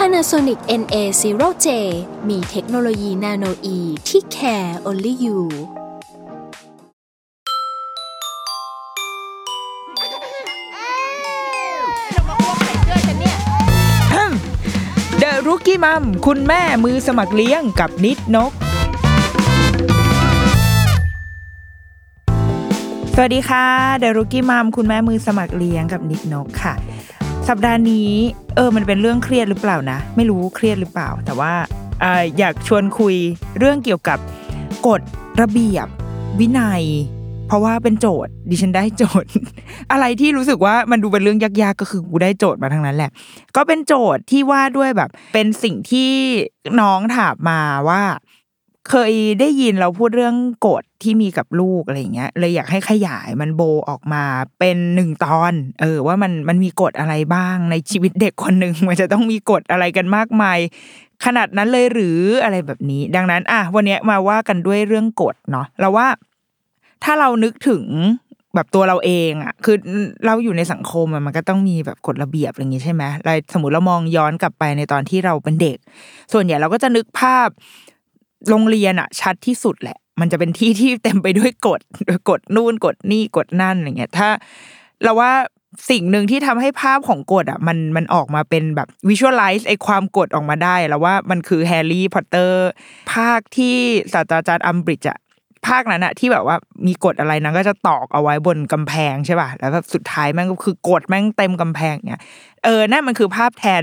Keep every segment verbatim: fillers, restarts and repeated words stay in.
Panasonic เอ็น เอ ศูนย์ เจ มีเทคโนโลยี Nano E ที่ Care Only You The Rookie Mum คุณแม่มือสมัครเลี้ยงกับนิดนกสวัสดีค่ะ The Rookie Mum คุณแม่มือสมัครเลี้ยงกับนิดนกค่ะสัปดาห์นี้เออมันเป็นเรื่องเครียดหรือเปล่านะไม่รู้เครียดหรือเปล่าแต่ว่า เอ่อ อยากชวนคุยเรื่องเกี่ยวกับกฎระเบียบวินัยเพราะว่าเป็นโจทย์ดิฉันได้โจทย์อะไรที่รู้สึกว่ามันดูเป็นเรื่องยากๆก็คือกูได้โจทย์มาทั้งนั้นแหละก็เป็นโจทย์ที่ว่าด้วยแบบเป็นสิ่งที่น้องถามมาว่าเคยได้ยินเราพูดเรื่องกฎที่มีกับลูกอะไรอย่างเงี้ยเลยอยากให้ขยายมันโบออกมาเป็นหนึ่งตอนเออว่ามันมันมีกฎอะไรบ้างในชีวิตเด็กคนนึงมันจะต้องมีกฎอะไรกันมากมายขนาดนั้นเลยหรืออะไรแบบนี้ดังนั้นอ่ะวันนี้มาว่ากันด้วยเรื่องกฎเนาะเราว่าถ้าเรานึกถึงแบบตัวเราเองอ่ะคือเราอยู่ในสังคมมันก็ต้องมีแบบกฎระเบียบอะไรอย่างงี้ใช่ไหมเราสมมติเรามองย้อนกลับไปในตอนที่เราเป็นเด็กส่วนใหญ่เราก็จะนึกภาพโรงเรียนอ่ะชัดที่สุดแหละมันจะเป็นที่ที่เต็มไปด้วยกฎกฎนู่นกฎนี่กฎนั่นอะไรเงี้ยถ้าเราว่าสิ่งหนึ่งที่ทำให้ภาพของกฎอ่ะมันมันออกมาเป็นแบบวิชวลไลซ์ไอ้ความกฎออกมาได้แล้วว่ามันคือแฮร์รี่พอตเตอร์ภาคที่ศาสตราจารย์อัมบริดจ์อ่ะภาคนั้นอะที่แบบว่ามีกฎอะไรนั้นก็จะตอกเอาไว้บนกำแพงใช่ป่ะแล้วแบบสุดท้ายแม่งก็คือกฎแม่งเต็มกำแพงเนี่ยเออนั่นมันคือภาพแทน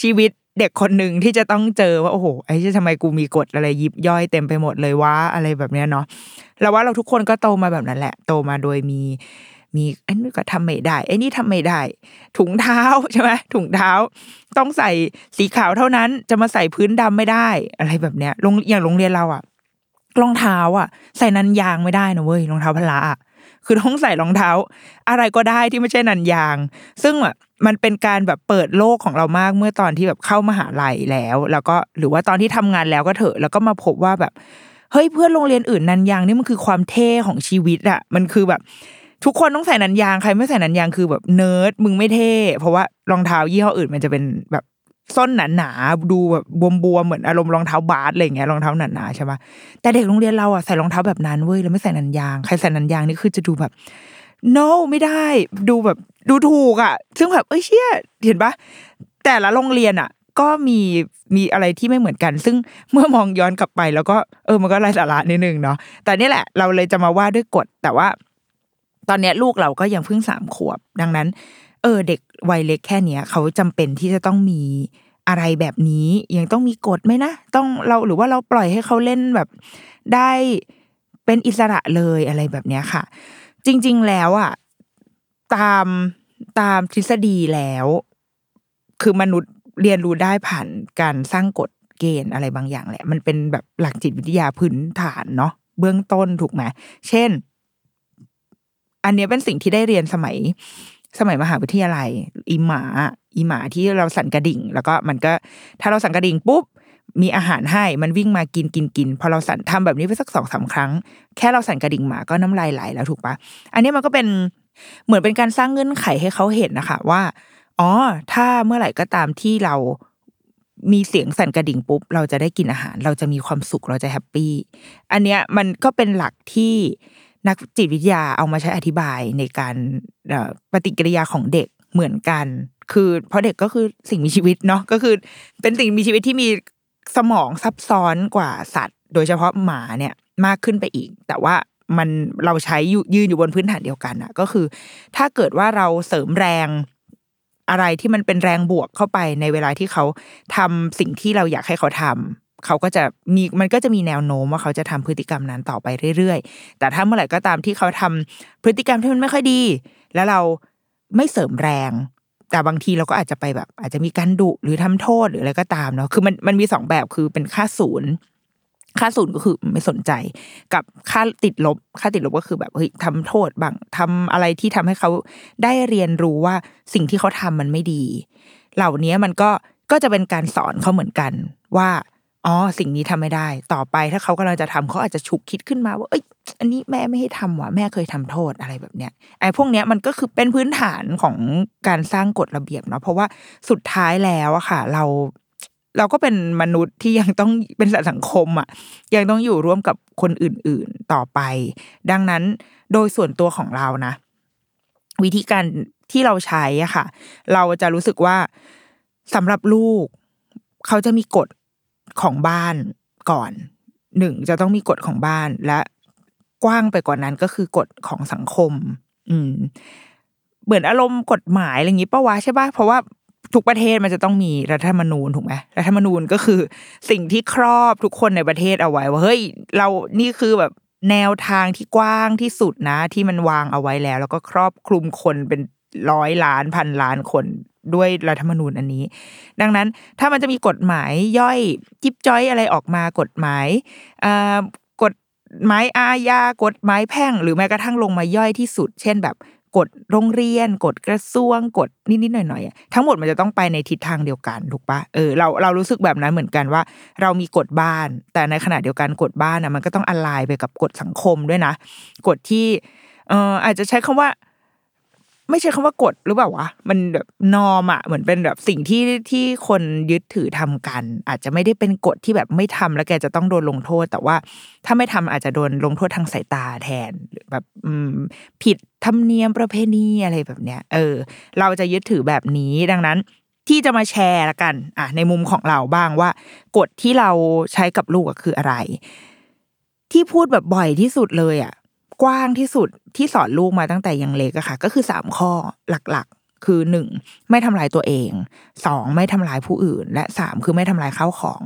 ชีวิตเด็กคนหนึ่งที่จะต้องเจอว่าโอ้โหไอ้ทำไมกูมีกฎอะไรยิบย่อยเต็มไปหมดเลยวะอะไรแบบเนี้ยเนาะแล้วว่าเราทุกคนก็โตมาแบบนั้นแหละโตมาโดยมีมีไอ้นี่ก็ทำไม่ได้ไอ้นี่ทำไม่ได้ถุงเท้าใช่ไหมถุงเท้าต้องใส่สีขาวเท่านั้นจะมาใส่พื้นดำไม่ได้อะไรแบบเนี้ยโรงอย่างโรงเรียนเราอะรองเท้าอ่ะใส่นันยางไม่ได้นะเว้ยรองเท้าพละอ่ะคือต้องใส่รองเท้าอะไรก็ได้ที่ไม่ใช่นันยางซึ่งอ่ะมันเป็นการแบบเปิดโลกของเรามากเมื่อตอนที่แบบเข้ามหาลัยแล้วแล้วก็หรือว่าตอนที่ทำงานแล้วก็เถอะแล้วก็มาพบว่าแบบเฮ้ยเพื่อนโรงเรียนอื่นนันยางนี่มันคือความเท่ของชีวิตอ่ะมันคือแบบทุกคนต้องใส่นันยางใครไม่ใส่นันยางคือแบบเนิร์ดมึงไม่เท่เพราะว่ารองเท้ายี่ห้ออื่นมันจะเป็นแบบส้นหนาๆดูแบบบวมๆเหมือนอารมณ์รองเท้าบาสอะไรอย่างเงี้ยรองเท้าหนาๆใช่ป่ะแต่เด็กโรงเรียนเราอ่ะใส่รองเท้าแบบนั้นเว้ยแล้วไม่ใส่นันยางใครใส่นันยางนี่คือจะดูแบบ no ไม่ได้ดูแบบดูถูกอ่ะซึ่งแบบเอ้ยเชี่ยเห็นป่ะแต่ละโรงเรียนอ่ะก็มีมีอะไรที่ไม่เหมือนกันซึ่งเมื่อมองย้อนกลับไปแล้วก็เออมันก็ไร้สาระนิดนึงเนาะแต่นี่แหละเราเลยจะมาว่าด้วยกฎแต่ว่าตอนเนี้ยลูกเราก็ยังเพิ่งสามขวบดังนั้นเออเด็กวัยเล็กแค่เนี้ยเขาจำเป็นที่จะต้องมีอะไรแบบนี้ยังต้องมีกฎไหมนะต้องเราหรือว่าเราปล่อยให้เขาเล่นแบบได้เป็นอิสระเลยอะไรแบบเนี้ยค่ะจริงๆแล้วอ่ะตามตามทฤษฎีแล้วคือมนุษย์เรียนรู้ได้ผ่านการสร้างกฎเกณฑ์อะไรบางอย่างแหละมันเป็นแบบหลักจิตวิทยาพื้นฐานเนาะเบื้องต้นถูกไหมเช่นอันเนี้ยเป็นสิ่งที่ได้เรียนสมัยสมัยมหาวิทยาลัยอีหมาอีหมาที่เราสั่นกระดิ่งแล้วก็มันก็ถ้าเราสั่นกระดิ่งปุ๊บมีอาหารให้มันวิ่งมากินกินกินพอเราสั่นทำแบบนี้ไปสัก สองถึงสาม ครั้งแค่เราสั่นกระดิ่งหมาก็น้ำลายไหลแล้วถูกปะอันนี้มันก็เป็นเหมือนเป็นการสร้างเงื่อนไขให้เขาเห็นนะคะว่าอ๋อถ้าเมื่อไหร่ก็ตามที่เรามีเสียงสั่นกระดิ่งปุ๊บเราจะได้กินอาหารเราจะมีความสุขเราจะแฮปปี้อันเนี้ยมันก็เป็นหลักที่นักจิตวิทยาเอามาใช้อธิบายในการปฏิกิริยาของเด็กเหมือนกันคือเพราะเด็กก็คือสิ่งมีชีวิตเนาะก็คือเป็นสิ่งมีชีวิตที่มีสมองซับซ้อนกว่าสัตว์โดยเฉพาะหมาเนี่ยมากขึ้นไปอีกแต่ว่ามันเราใช้ยืนอยู่บนพื้นฐานเดียวกันอะก็คือถ้าเกิดว่าเราเสริมแรงอะไรที่มันเป็นแรงบวกเข้าไปในเวลาที่เขาทำสิ่งที่เราอยากให้เขาทำเขาก็จะมีมันก็จะมีแนวโน้มว่าเขาจะทำพฤติกรรมนั้นต่อไปเรื่อยๆแต่ถ้าเมื่อไหร่ก็ตามที่เขาทำพฤติกรรมที่มันไม่ค่อยดีแล้วเราไม่เสริมแรง แต่บางทีเราก็อาจจะไปแบบอาจจะมีการดุหรือทำโทษหรืออะไรก็ตามเนาะคือมันมันมีสองแบบคือเป็นค่าศูนย์ค่าศูนย์ก็คือไม่สนใจกับค่าติดลบค่าติดลบก็คือแบบเฮ้ยทำโทษบ้างทำอะไรที่ทำให้เขาได้เรียนรู้ว่าสิ่งที่เขาทำมันไม่ดีเหล่านี้มันก็ก็จะเป็นการสอนเขาเหมือนกันว่าอ๋อสิ่งนี้ทำไม่ได้ต่อไปถ้าเขากำลังจะทำเขาอาจจะฉุกคิดขึ้นมาว่าเอ้ยอันนี้แม่ไม่ให้ทำว่ะแม่เคยทำโทษอะไรแบบเนี้ยไอ้พวกเนี้ยมันก็คือเป็นพื้นฐานของการสร้างกฎระเบียบเนาะเพราะว่าสุดท้ายแล้วอะค่ะเราเราก็เป็นมนุษย์ที่ยังต้องเป็นสังคมอะยังต้องอยู่ร่วมกับคนอื่นๆต่อไปดังนั้นโดยส่วนตัวของเรานะวิธีการที่เราใช้อะค่ะเราจะรู้สึกว่าสำหรับลูกเขาจะมีกฎของบ้านก่อนหนึ่งจะต้องมีกฎของบ้านและกว้างไปกว่านั้นก็คือกฎของสังคมอืมเหมือนอารมณ์กฎหมายอะไรอย่างนี้ป่าววะใช่ป่ะเพราะว่าทุกประเทศมันจะต้องมีรัฐธรรมนูญถูกไหมรัฐธรรมนูญก็คือสิ่งที่ครอบทุกคนในประเทศเอาไว้ว่าเฮ้ยเรานี่คือแบบแนวทางที่กว้างที่สุดนะที่มันวางเอาไว้แล้วแล้วก็ครอบคลุมคนเป็นร้อยล้านพันล้านคนด้วยรัฐธรรมนูญอันนี้ดังนั้นถ้ามันจะมีกฎหมายย่อยจิ๊บจ้อยอะไรออกมากฎหมายเอ่อกฎหมายอาญากฎหมายแพ่งหรือแม้กระทั่งลงมาย่อยที่สุดเช่นแบบกฎโรงเรียนกฎกระทรวงกฎนิดๆหน่อยๆทั้งหมดมันจะต้องไปในทิศทางเดียวกันถูกปะเออเราเรารู้สึกแบบนั้นเหมือนกันว่าเรามีกฎบ้านแต่ในขณะเดียวกันกฎบ้านน่ะมันก็ต้องอไลน์ไปกับกฎสังคมด้วยนะกฎที่เอ่ออาจจะใช้คำว่าไม่ใช่คำว่ากฎหรือเปล่าวะมันแบบนอมอ่ะเหมือนเป็นแบบสิ่งที่ที่คนยึดถือทำกันอาจจะไม่ได้เป็นกฎที่แบบไม่ทำแล้วแกจะต้องโดนลงโทษแต่ว่าถ้าไม่ทำอาจจะโดนลงโทษทางสายตาแทนหรือแบบผิดธรรมเนียมประเพณีอะไรแบบเนี้ยเออเราจะยึดถือแบบนี้ดังนั้นที่จะมาแชร์ละกันอ่ะในมุมของเราบ้างว่ากฎที่เราใช้กับลูกคืออะไรที่พูดแบบบ่อยที่สุดเลยอ่ะกว้างที่สุดที่สอนลูกมาตั้งแต่ยังเล็กอะค่ะก็คือสามข้อหลักๆคือหนึ่งไม่ทำลายตัวเองสองไม่ทำลายผู้อื่นและสามคือไม่ทำลายข้าวของ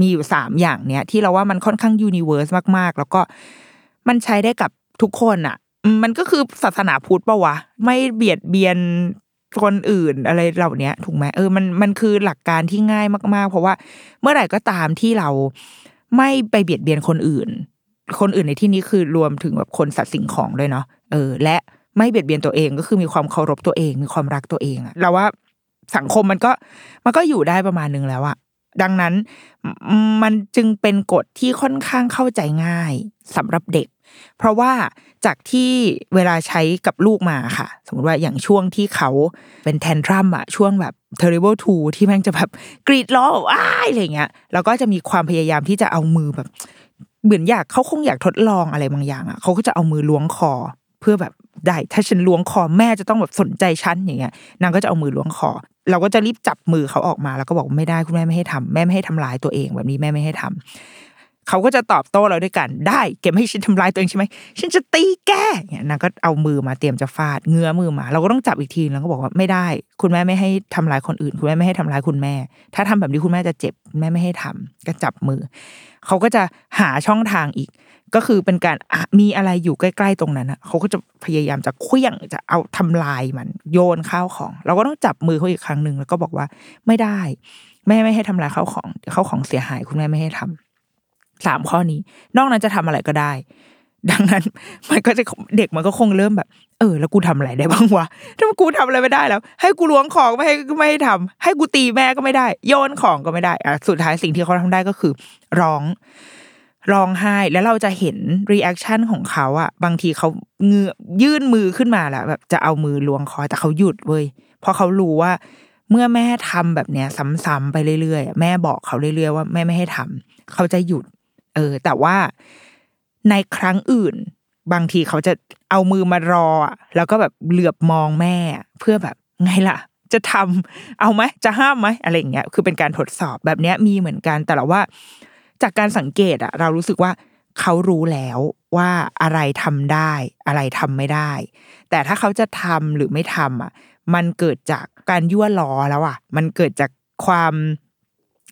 มีอยู่สามอย่างเนี้ยที่เราว่ามันค่อนข้างยูนิเวิร์สมากๆแล้วก็มันใช้ได้กับทุกคนอะมันก็คือศาสนาพุทธปะวะไม่เบียดเบียนคนอื่นอะไรเหล่านี้ถูกไหมเออมันมันคือหลักการที่ง่ายมากๆเพราะว่าเมื่อไหร่ก็ตามที่เราไม่ไปเบียดเบียนคนอื่นคนอื่นในที่นี้คือรวมถึงแบบคนสัตว์สิ่งของด้วยเนาะเออและไม่เบียดเบียนตัวเองก็คือมีความเคารพตัวเองมีความรักตัวเองอะเราว่าสังคมมันก็มันก็อยู่ได้ประมาณนึงแล้วอะดังนั้นมันจึงเป็นกฎที่ค่อนข้างเข้าใจง่ายสำหรับเด็กเพราะว่าจากที่เวลาใช้กับลูกมาค่ะสมมติว่าอย่างช่วงที่เขาเป็นแทนทรัมอะช่วงแบบ terrible two ที่แม่งจะแบบกรีดร้องอ้ายอะไรเงี้ยแล้วก็จะมีความพยายามที่จะเอามือแบบเหมือนอยากเขาคงอยากทดลองอะไรบางอย่างอ่ะเขาก็จะเอามือล้วงคอเพื่อแบบได้ถ้าฉันล้วงคอแม่จะต้องแบบสนใจฉันอย่างเงี้ยนางก็จะเอามือล้วงคอเราก็จะรีบจับมือเขาออกมาแล้วก็บอกไม่ได้คุณแม่ไม่ให้ทำแม่ไม่ให้ทำลายตัวเองแบบนี้แม่ไม่ให้ทำเขาก็จะตอบโต้เราด้วยกันได้แกไม่ให้ฉันทำลายตัวเองใช่ไหมฉันจะตีแกเนี่ยนางก็เอามือมาเตรียมจะฟาดเงื้อมือมาเราก็ต้องจับอีกทีแล้วก็บอกว่าไม่ได้คุณแม่ไม่ให้ทำลายคนอื่นคุณแม่ไม่ให้ทำลายคุณแม่ถ้าทำแบบนี้คุณแม่จะเจ็บแม่ไม่ให้ทำก็จับมือเขาก็จะหาช่องทางอีกก็คือเป็นการมีอะไรอยู่ใกล้ๆตรงนั้นนะเขาก็จะพยายามจะเคลื่อนจะเอาทำลายมันโยนข้าวของเราก็ต้องจับมือเขาอีกครั้งนึงแล้วก็บอกว่าไม่ได้แม่ไม่ให้ทำลายข้าวของข้าวของเสียหายคุณแม่ไม่ให้ทำสามข้อนี้นอกนั้นจะทำอะไรก็ได้ดังนั้นมันก็จะเด็กมันก็คงเริ่มแบบเออแล้วกูทำอะไรได้บ้างวะถ้ากูทำอะไรไม่ได้แล้วให้กูล้วงของไม่ให้ไม่ให้ทำให้กูตีแม่ก็ไม่ได้โยนของก็ไม่ได้อ่ะสุดท้ายสิ่งที่เขาทำได้ก็คือร้องร้องไห้แล้วเราจะเห็นรีแอคชั่นของเขาอ่ะบางทีเขาเงื้อยื่นมือขึ้นมาแล้วแบบจะเอามือล้วงคอแต่เขาหยุดเว้ยเพราะเขารู้ว่าเมื่อแม่ทำแบบเนี้ยซ้ำๆไปเรื่อยๆแม่บอกเขาเรื่อยๆว่าแม่ไม่ให้ทำเขาจะหยุดเออแต่ว่าในครั้งอื่นบางทีเขาจะเอามือมารอแล้วก็แบบเหลือบมองแม่เพื่อแบบไงล่ะจะทำเอาไหมจะห้ามไหมอะไรอย่างเงี้ยคือเป็นการทดสอบแบบนี้มีเหมือนกันแต่เราว่าจากการสังเกตอะเรารู้สึกว่าเขารู้แล้วว่าอะไรทำได้อะไรทำไม่ได้แต่ถ้าเขาจะทำหรือไม่ทำอะมันเกิดจากการยั่วล้อแล้วอะมันเกิดจากความ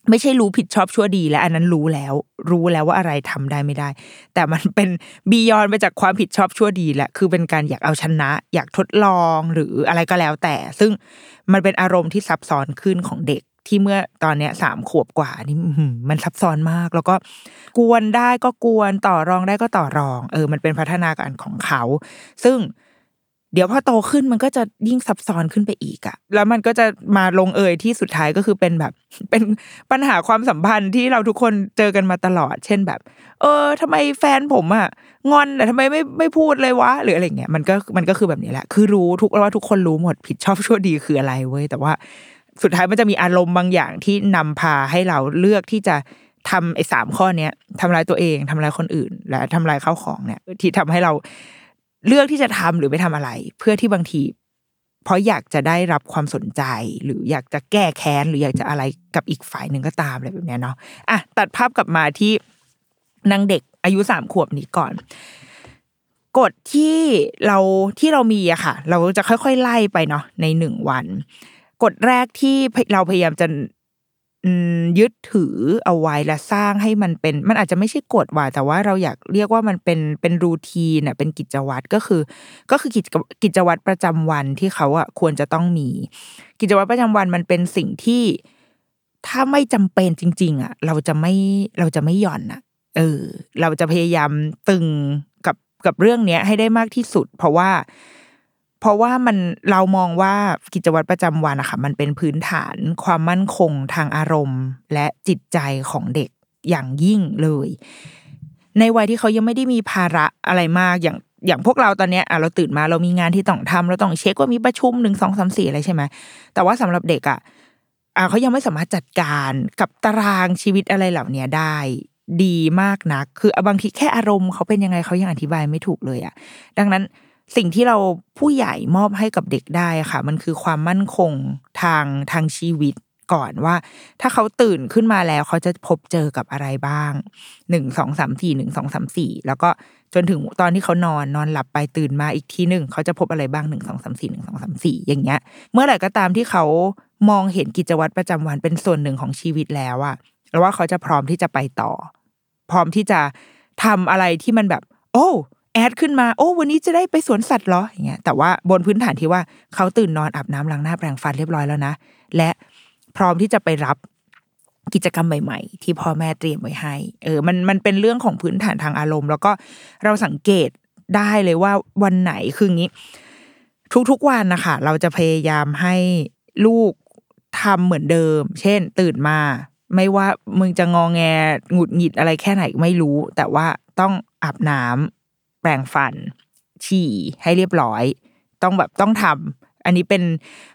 ไม่ใช่รู้ผิดชอบชั่วดีและอันนั้นรู้แล้วรู้แล้วว่าอะไรทำได้ไม่ได้แต่มันเป็นบียอนไปจากความผิดชอบชั่วดีแหละคือเป็นการอยากเอาชนะอยากทดลองหรืออะไรก็แล้วแต่ซึ่งมันเป็นอารมณ์ที่ซับซ้อนขึ้นของเด็กที่เมื่อตอนเนี้ยสามขวบกว่านี่มันซับซ้อนมากแล้วก็กวนได้ก็กวนต่อรองได้ก็ต่อรองเออมันเป็นพัฒนาการของเขาซึ่งเดี๋ยวพอโตขึ้นมันก็จะยิ่งซับซ้อนขึ้นไปอีกอะแล้วมันก็จะมาลงเอยที่สุดท้ายก็คือเป็นแบบเป็นปัญหาความสัมพันธ์ที่เราทุกคนเจอกันมาตลอดเช่นแบบเออทำไมแฟนผมอะงอนแต่ทำไมไม่ไม่พูดเลยวะหรืออะไรเงี้ยมันก็มันก็คือแบบนี้แหละคือรู้ทุกว่าทุกคนรู้หมดผิดชอบชั่วดีคืออะไรเว้ยแต่ว่าสุดท้ายมันจะมีอารมณ์บางอย่างที่นำพาให้เราเลือกที่จะทำไอ้สามข้อนี้ทำลายตัวเองทำลายคนอื่นและทำลายข้าวของเนี่ยที่ทำให้เราเลือกที่จะทำหรือไม่ทำอะไรเพื่อที่บางทีเพราะอยากจะได้รับความสนใจหรืออยากจะแก้แค้นหรืออยากจะอะไรกับอีกฝ่ายหนึ่งก็ตามอะไรแบบนี้เนาะอ่ะตัดภาพกลับมาที่นางเด็กอายุสามขวบนี้ก่อนกฎที่เราที่เรามีอะค่ะเราจะค่อยๆไล่ไปเนาะในหนึ่งวันกฎแรกที่เราพยายามจะยึดถือเอาไว้และสร้างให้มันเป็นมันอาจจะไม่ใช่กฎว่าแต่ว่าเราอยากเรียกว่ามันเป็นเป็นรูทีนน่ะเป็นกิจวัตรก็คือก็คือกิจกิจวัตรประจำวันที่เขาอ่ะควรจะต้องมีกิจวัตรประจำวันมันเป็นสิ่งที่ถ้าไม่จำเป็นจริงๆอ่ะเราจะไม่เราจะไม่หย่อนอ่ะเออเราจะพยายามตึงกับกับเรื่องเนี้ยให้ได้มากที่สุดเพราะว่าเพราะว่ามันเรามองว่ากิจวัตรประจำวันนะคะมันเป็นพื้นฐานความมั่นคงทางอารมณ์และจิตใจของเด็กอย่างยิ่งเลยในวัยที่เขายังไม่ได้มีภาระอะไรมากอย่างอย่างพวกเราตอนเนี้ยอ่ะเราตื่นมาเรามีงานที่ต้องทำเราต้องเช็คว่ามีประชุมหนึ่ง สอง สาม สี่อะไรใช่ไหมแต่ว่าสำหรับเด็กอ่ะอ่ะเขายังไม่สามารถจัดการกับตารางชีวิตอะไรเหล่านี้ได้ดีมากนักคือบางทีแค่อารมณ์เขาเป็นยังไงเขายังอธิบายไม่ถูกเลยอ่ะดังนั้นสิ่งที่เราผู้ใหญ่มอบให้กับเด็กได้ค่ะมันคือความมั่นคงทางทางชีวิตก่อนว่าถ้าเขาตื่นขึ้นมาแล้วเขาจะพบเจอกับอะไรบ้างหนึ่ง สอง สาม สี่ หนึ่ง สอง สาม สี่แล้วก็จนถึงตอนที่เขานอนนอนหลับไปตื่นมาอีกทีหนึ่งเขาจะพบอะไรบ้างหนึ่ง สอง สาม สี่ หนึ่ง สอง สาม สี่อย่างเงี้ยเมื่อไหร่ก็ตามที่เขามองเห็นกิจวัตรประจำวันเป็นส่วนหนึ่งของชีวิตแล้วอะแล้วว่าเขาจะพร้อมที่จะไปต่อพร้อมที่จะทำอะไรที่มันแบบโอ้แอดขึ้นมาโอ้วันนี้จะได้ไปสวนสัตว์เหรออย่างเงี้ยแต่ว่าบนพื้นฐานที่ว่าเขาตื่นนอนอาบน้ำล้างหน้าแปรงฟันเรียบร้อยแล้วนะและพร้อมที่จะไปรับกิจกรรมใหม่ๆที่พ่อแม่เตรียมไว้ให้เออมันมันเป็นเรื่องของพื้นฐานทางอารมณ์แล้วก็เราสังเกตได้เลยว่าวันไหนคืองี้ทุกๆวันนะคะเราจะพยายามให้ลูกทำเหมือนเดิมเช่นตื่นมาไม่ว่ามึงจะงอแงหงุดหงิดอะไรแค่ไหนไม่รู้แต่ว่าต้องอาบน้ำแปรงฟันฉี่ให้เรียบร้อยต้องแบบต้องทำอันนี้เป็น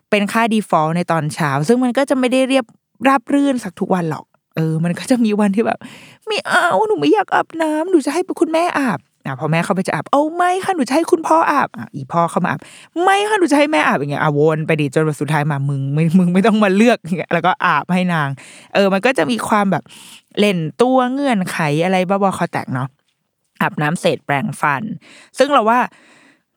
เป็นค่า default ในตอนเช้าซึ่งมันก็จะไม่ได้เรียบราบรื่นสักทุกวันหรอกเออมันก็จะมีวันที่แบบไม่เอาหนูไม่อยากอาบน้ำหนูจะให้คุณแม่อาบอ่ะพอแม่เข้าไปจะอาบเอาไม่ค่ะหนูจะให้คุณพ่ออาบอ่ะอีพ่อเข้ามาอาบไม่ค่ะหนูจะให้แม่อาบอย่างเงี้ยอ่ะวนไปดิจนวันสุดท้ายมามึงไม่มึงไม่ต้องมาเลือกอย่างเงี้ยแล้วก็อาบให้นางเออมันก็จะมีความแบบเล่นตัวเงื่อนไขอะไรบ้าๆคอแตกเนาะอาบน้ำเสร็จแปรงฟันซึ่งเราว่า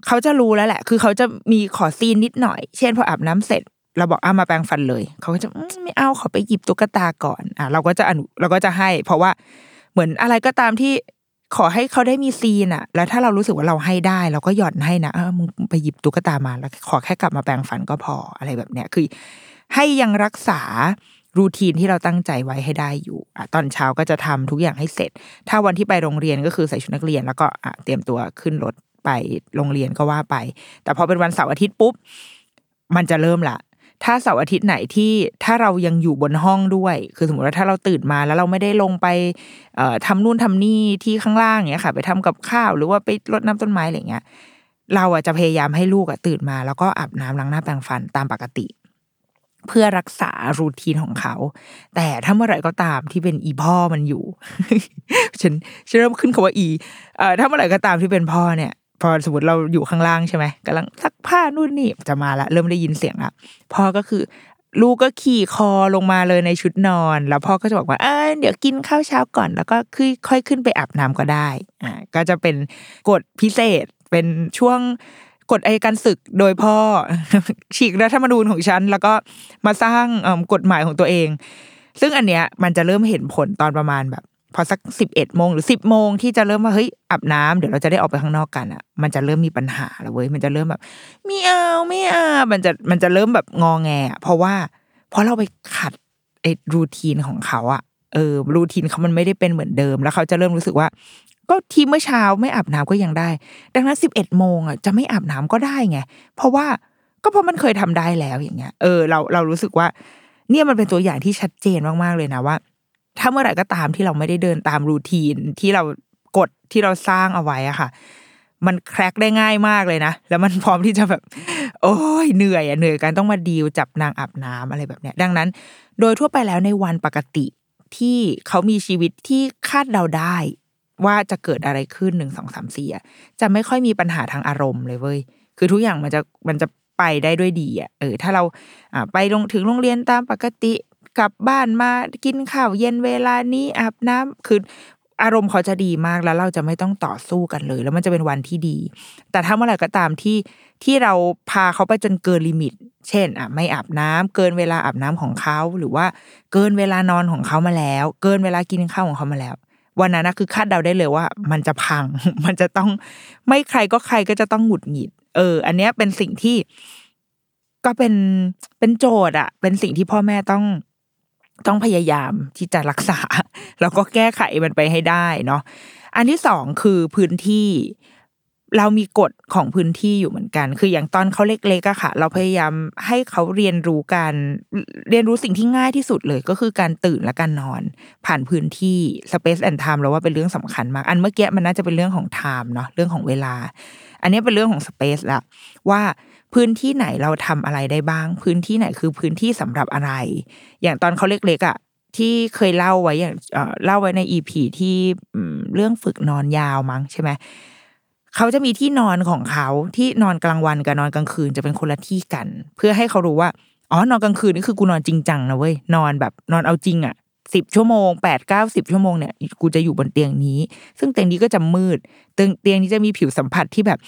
เขาจะรู้แล้วแหละคือเขาจะมีขอซีนนิดหน่อยเช่นพออาบน้ำเสร็จเราบอกเอามาแปรงฟันเลยเขาก็จะไม่เอาขอไปหยิบตุ๊กตาก่อนอ่ะเราก็จะอนุเราก็จะให้เพราะว่าเหมือนอะไรก็ตามที่ขอให้เขาได้มีซีนอ่ะแล้วถ้าเรารู้สึกว่าเราให้ได้เราก็หย่อนให้นะเออมึงไปหยิบตุ๊กตามาแล้วขอแค่กลับมาแปรงฟันก็พออะไรแบบเนี้ยคือให้ยังรักษารูทีนที่เราตั้งใจไว้ให้ได้อยู่อ่ะตอนเช้าก็จะทำทุกอย่างให้เสร็จถ้าวันที่ไปโรงเรียนก็คือใส่ชุดนักเรียนแล้วก็อ่ะเตรียมตัวขึ้นรถไปโรงเรียนก็ว่าไปแต่พอเป็นวันเสาร์อาทิตย์ปุ๊บมันจะเริ่มละถ้าเสาร์อาทิตย์ไหนที่ถ้าเรายังอยู่บนห้องด้วยคือสมมติว่าถ้าเราตื่นมาแล้วเราไม่ได้ลงไปเอ่อทำนู่นทำนี่ที่ข้างล่างเงี้ยค่ะไปทำกับข้าวหรือว่าไปรดน้ำต้นไม้อะไรเงี้ยเราอ่ะจะพยายามให้ลูกอ่ะตื่นมาแล้วก็อาบน้ำล้างหน้าแปรงฟันตามปกติเพื่อรักษารูทีนของเขาแต่ถ้าเมื่อไหร่ก็ตามที่เป็นอีพ่อมันอยู่ ฉันฉันเริ่มขึ้นคำว่าอีเอ่อถ้าเมื่อไหร่ก็ตามที่เป็นพ่อเนี่ยพอสมมติเราอยู่ข้างล่างใช่ไหมกำลังซักผ้านู่นนี่จะมาละเริ่มได้ยินเสียงละพ่อก็คือลูกก็ขี่คอลงมาเลยในชุดนอนแล้วพ่อก็จะบอกว่าเออเดี๋ยวกินข้าวเช้าก่อนแล้วก็ค่อยขึ้นไปอาบน้ำก็ได้อ่าก็จะเป็นกฎพิเศษเป็นช่วงกฎอัยการศึกโดยพ่อฉีกรัฐธรรมนูญของฉันแล้วก็มาสร้างกฎหมายของตัวเอง ซึ่งอันเนี้ยมันจะเริ่มเห็นผลตอนประมาณแบบพอสักสิบเอ็ดโมงหรือสิบโมงที่จะเริ่มว่าเฮ้ยอาบน้ำเดี๋ยวเราจะได้ออกไปข้างนอกกันอ่ะมันจะเริ่มมีปัญหาแล้วเว้ยมันจะเริ่มแบบไม่เอาไม่อาบมันจะมันจะเริ่มแบบงอแงเพราะว่าเพราะเราไปขัดไอ้รูทีนของเขาอ่ะเออรูทีนเขามันไม่ได้เป็นเหมือนเดิมแล้วเขาจะเริ่มรู้สึกว่าก็ที่เมื่อเช้าไม่อาบน้ำก็ยังได้ดังนั้นสิบเอ็ดโมงอ่ะจะไม่อาบน้ำก็ได้ไงเพราะว่าก็เพราะมันเคยทำได้แล้วอย่างเงี้ยเออเราเรารู้สึกว่าเนี่ยมันเป็นตัวอย่างที่ชัดเจนมากๆเลยนะว่าถ้าเมื่อไหร่ก็ตามที่เราไม่ได้เดินตามรูทีนที่เรากดที่เราสร้างเอาไว้อะค่ะมันแคร็กได้ง่ายมากเลยนะแล้วมันพร้อมที่จะแบบโอ้ยเหนื่อยอะเหนื่อยกันต้องมาดีลจับนางอาบน้ำอะไรแบบเนี้ยดังนั้นโดยทั่วไปแล้วในวันปกติที่เขามีชีวิตที่คาดเดาได้ว่าจะเกิดอะไรขึ้นหนึ่งสองสามสี่อะจะไม่ค่อยมีปัญหาทางอารมณ์เลยเว้ยคือทุกอย่างมันจะมันจะไปได้ด้วยดีอ่ะเออถ้าเราอ่าไปลงถึงโรงเรียนตามปกติกลับบ้านมากินข้าวเย็นเวลานี้อาบน้ำคืออารมณ์เขาจะดีมากแล้วเราจะไม่ต้องต่อสู้กันเลยแล้วมันจะเป็นวันที่ดีแต่ถ้าเมื่อไหร่ก็ตามที่ที่เราพาเขาไปจนเกินลิมิตเช่นอ่ะไม่อาบน้ำเกินเวลาอาบน้ำของเขาหรือว่าเกินเวลานอนของเขามาแล้วเกินเวลากินข้าวของเขามาแล้ววันนั้นนะคือคาดเดาได้เลยว่ามันจะพังมันจะต้องไม่ใครก็ใครก็จะต้องหงุดหงิดเอออันเนี้ยเป็นสิ่งที่ก็เป็นเป็นโจทย์อะเป็นสิ่งที่พ่อแม่ต้องต้องพยายามที่จะรักษาแล้วก็แก้ไขมันไปให้ได้เนาะอันที่สองคือพื้นที่เรามีกฎของพื้นที่อยู่เหมือนกันคืออย่างตอนเขาเล็กๆอะค่ะเราพยายามให้เขาเรียนรู้การเรียนรู้สิ่งที่ง่ายที่สุดเลยก็คือการตื่นและการนอนผ่านพื้นที่ space and time เราว่าเป็นเรื่องสำคัญมากอันเมื่อกี้มันน่าจะเป็นเรื่องของ time เนาะเรื่องของเวลาอันนี้เป็นเรื่องของ space ละว่าพื้นที่ไหนเราทำอะไรได้บ้างพื้นที่ไหนคือพื้นที่สำหรับอะไรอย่างตอนเขาเล็กๆอะที่เคยเล่าไว้อย่างเอ่อเล่าไว้ใน อี พี ที่เรื่องฝึกนอนยาวมั้งใช่ไหมเขาจะมีที่นอนของเขาที่นอนกลางวันกับนอนกลางคืนจะเป็นคนละที่กันเพื่อให้เขารู้ว่าอ๋อนอนกลางคืนนี่คือกูนอนจริงจังนะเว้ยนอนแบบนอนเอาจริงอ่ะสิบชั่วโมงแปดเก้าสิบชั่วโมงเนี่ยกูจะอยู่บนเตียงนี้ซึ่งเตียงนี้ก็จะมืดเตียงเตียงนี้จะมีผิวสัมผัสที่แบบ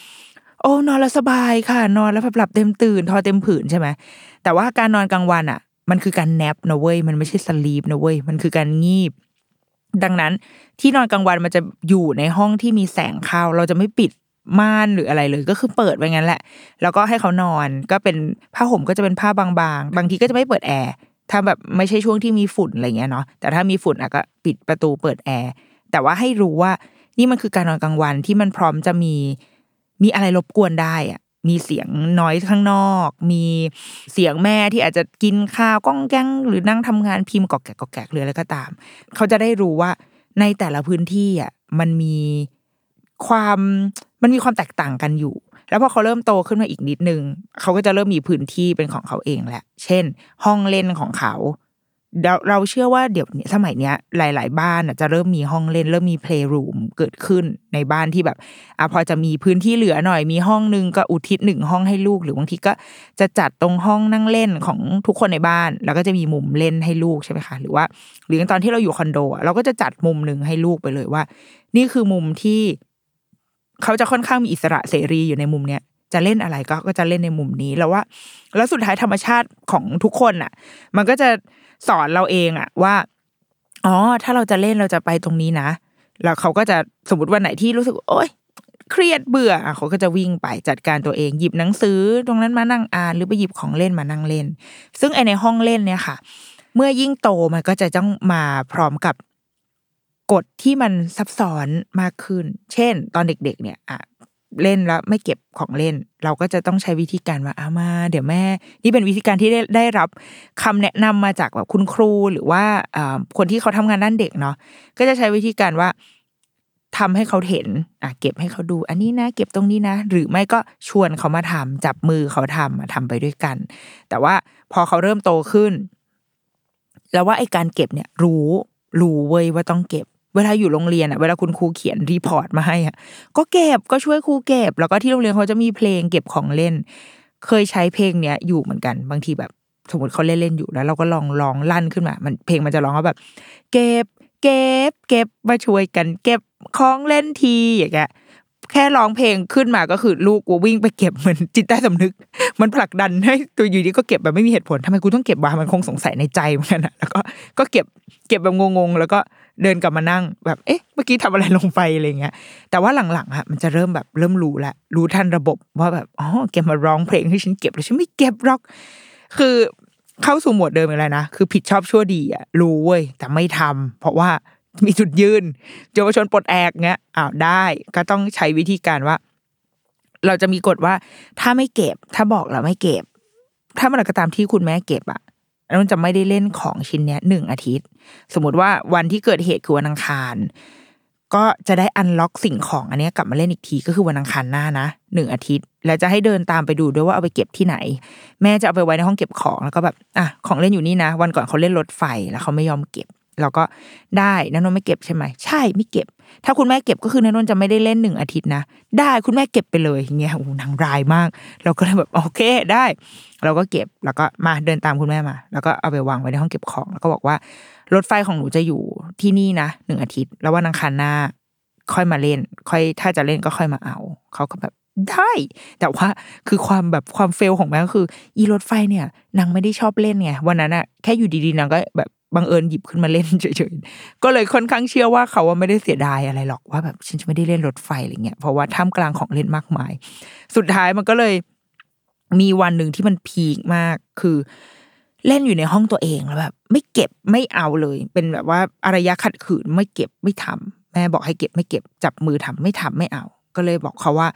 โอ้นอนแล้วสบายค่ะนอนแล้วแบบหลับเต็มตื่นทอเต็มผื่นใช่ไหมแต่ว่าการนอนกลางวันอ่ะมันคือการแนปนะเว้ยมันไม่ใช่สลีปนะเว้ยมันคือการงีบดังนั้นที่นอนกลางวันมันจะอยู่ในห้องที่มีแสงเข้าเราจะไม่ปิดม่านหรืออะไรเลยก็คือเปิดไว้งั้นแหละแล้วก็ให้เขานอนก็เป็นผ้าห่มก็จะเป็นผ้าบางๆ บ, บางทีก็จะไม่เปิดแอร์ถ้าแบบไม่ใช่ช่วงที่มีฝุ่นอะไรเงี้ยเนาะแต่ถ้ามีฝุ่นอ่ะก็ปิดประตูเปิดแอร์แต่ว่าให้รู้ว่านี่มันคือการนอนกลางวันที่มันพร้อมจะมีมีอะไรรบกวนได้อ่ะมีเสียงน้อยข้างนอกมีเสียงแม่ที่อาจจะกินข้าวก้องแก้งหรือนั่งทำงานพิมพ์กอกแกะกอกแกะหรืออะไรก็ตามเขาจะได้รู้ว่าในแต่ละพื้นที่อ่ะมันมีความมันมีความแตกต่างกันอยู่แล้วพอเขาเริ่มโตขึ้นมาอีกนิดนึงเขาก็จะเริ่มมีพื้นที่เป็นของเขาเองแหละเช่นห้องเล่นของเขาเราเราเชื่อว่าเดี๋ยวนี้สมัยเนี้ยหลายๆบ้านอ่ะจะเริ่มมีห้องเล่นเริ่มมีเพลย์รูมเกิดขึ้นในบ้านที่แบบอ่ะพอจะมีพื้นที่เหลือหน่อยมีห้องนึงก็อุทิศหนึ่งห้องให้ลูกหรือบางทีก็จะจัดตรงห้องนั่งเล่นของทุกคนในบ้านแล้วก็จะมีมุมเล่นให้ลูกใช่ไหมคะหรือว่าหรือตอนที่เราอยู่คอนโดเราก็จะจัดมุมนึงให้ลูกไปเลยว่านี่คือมุมที่เขาจะค่อนข้างมีอิสระเสรีอยู่ในมุมเนี้ยจะเล่นอะไรก็ก็จะเล่นในมุมนี้แล้วว่าแล้วสุดท้ายธรรมชาติของทุกคนอ่ะมันก็จะสอนเราเองอะว่าอ๋อถ้าเราจะเล่นเราจะไปตรงนี้นะแล้วเขาก็จะสมมติวันไหนที่รู้สึกโอ๊ยเครียดเบื่อเขาก็จะวิ่งไปจัดการตัวเองหยิบหนังสือตรงนั้นมานั่งอ่านหรือไปหยิบของเล่นมานั่งเล่นซึ่งไอในห้องเล่นเนี่ยค่ะเมื่อยิ่งโตมันก็จะต้องมาพร้อมกับกฎที่มันซับซ้อนมากขึ้นเช่นตอนเด็กๆเนี่ยอ่ะเล่นแล้วไม่เก็บของเล่นเราก็จะต้องใช้วิธีการว่าเอามาเดี๋ยวแม่นี่เป็นวิธีการที่ได้ได้รับคำแนะนำมาจากแบบคุณครูหรือว่าคนที่เขาทำงานด้านเด็กเนาะก็จะใช้วิธีการว่าทำให้เขาเห็นอ่ะเก็บให้เขาดูอันนี้นะเก็บตรงนี้นะหรือไม่ก็ชวนเขามาทำจับมือเขาทำทำไปด้วยกันแต่ว่าพอเขาเริ่มโตขึ้นแล้วว่าไอ้การเก็บเนี่ยรู้รู้เว้ยว่าต้องเก็บเวลาอยู่โรงเรียนอ่ะเวลาคุณครูเขียนรีพอร์ตมาให้อ่ะก็เก็บก็ช่วยครูเก็บแล้วก็ที่โรงเรียนเขาจะมีเพลงเก็บของเล่นเคยใช้เพลงเนี้ยอยู่เหมือนกันบางทีแบบสมมติเขาเล่นเล่นอยู่แล้วเราก็ลองร้องลั่นขึ้นมามันเพลงมันจะร้องว่าแบบเก็บเก็บเก็บมาช่วยกันเก็บของเล่นทีอย่างเงี้ย แค่ร้องเพลงขึ้นมาก็คือลูกกูวิ่งไปเก็บเหมือนจิตใต้สำนึกมันผลักดันให้ตัวอยู่ดีก็เก็บแบบไม่มีเหตุผลทำไมกูต้องเก็บวะมันคงสงสัยในใจเหมือนกันนะแล้วก็ก็เก็บเก็บแบบงงๆแล้วก็เดินกลับมานั่งแบบเอ๊ะเมื่อกี้ทำอะไรลงไปอะไรเงี้ยแต่ว่าหลังๆอ่ะมันจะเริ่มแบบเริ่มรู้ละรู้ทันระบบว่าแบบอ๋อเก็บมาร้องเพลงให้ฉันเก็บแล้วฉันไม่เก็บหรอกคือเข้าสู่โหมดเดิมอะไรนะคือผิดชอบชั่วดีอ่ะรู้เว้ยแต่ไม่ทำเพราะว่ามีจุดยืนเยาวชนปลดแอกเงี้ยอ้าวได้ก็ต้องใช้วิธีการว่าเราจะมีกฎว่าถ้าไม่เก็บถ้าบอกเราไม่เก็บถ้าเมื่อไหร่ก็ตามที่คุณแม่เก็บอ่ะเราจะไม่ได้เล่นของชิ้นเนี้ยหนึ่งอาทิตย์สมมติว่าวันที่เกิดเหตุคือวันอังคารก็จะได้อันล็อกสิ่งของอันเนี้ยกลับมาเล่นอีกทีก็คือวันอังคารหน้านะหนึ่งอาทิตย์แล้วจะให้เดินตามไปดูด้วยว่าเอาไปเก็บที่ไหนแม่จะเอาไปไว้ในห้องเก็บของแล้วก็แบบอ่ะของเล่นอยู่นี่นะวันก่อนเขาเล่นรถไฟแล้วเขาไม่ยอมเก็บเราก็ได้นนท์ไม่เก็บใช่ไหมใช่ไม่เก็บถ้าคุณแม่เก็บก็คือนนท์จะไม่ได้เล่นหนึ่งอาทิตย์นะได้คุณแม่เก็บไปเลยอย่างเงี้ยโอ้นางร้ายมากเราก็เลยแบบโอเคได้เราก็เก็บแล้วก็มาเดินตามคุณแม่มาแล้วก็เอาไปวางไว้ในห้องเก็บของแล้วก็บอกว่ารถไฟของหนูจะอยู่ที่นี่นะหนึ่งอาทิตย์แล้ววันอังคารหน้าค่อยมาเล่นค่อยถ้าจะเล่นก็ค่อยมาเอาเขาก็แบบได้แต่ว่าคือความแบบความเฟลของแม่ก็คืออีรถไฟเนี่ยนางไม่ได้ชอบเล่นไงวันนั้นอะแค่อยู่ดีๆนางก็แบบบังเอิญหยิบขึ้นมาเล่นเฉยๆก็เลยค่อนข้างเชื่อว่าเขาว่าไม่ได้เสียดายอะไรหรอกว่าแบบฉันจะไม่ได้เล่นรถไฟอะไรเงี้ยเพราะว่าท่ามกลางของเล่นมากมายสุดท้ายมันก็เลยมีวันหนึ่งที่มันพีคมากคือเล่นอยู่ในห้องตัวเองแล้วแบบไม่เก็บไม่เอาเลยเป็นแบบว่าอารยะขัดขืนไม่เก็บไม่ทำแม่บอกให้เก็บไม่เก็บจับมือทำไม่ทำไม่เอาก็เลยบอกเขาว่า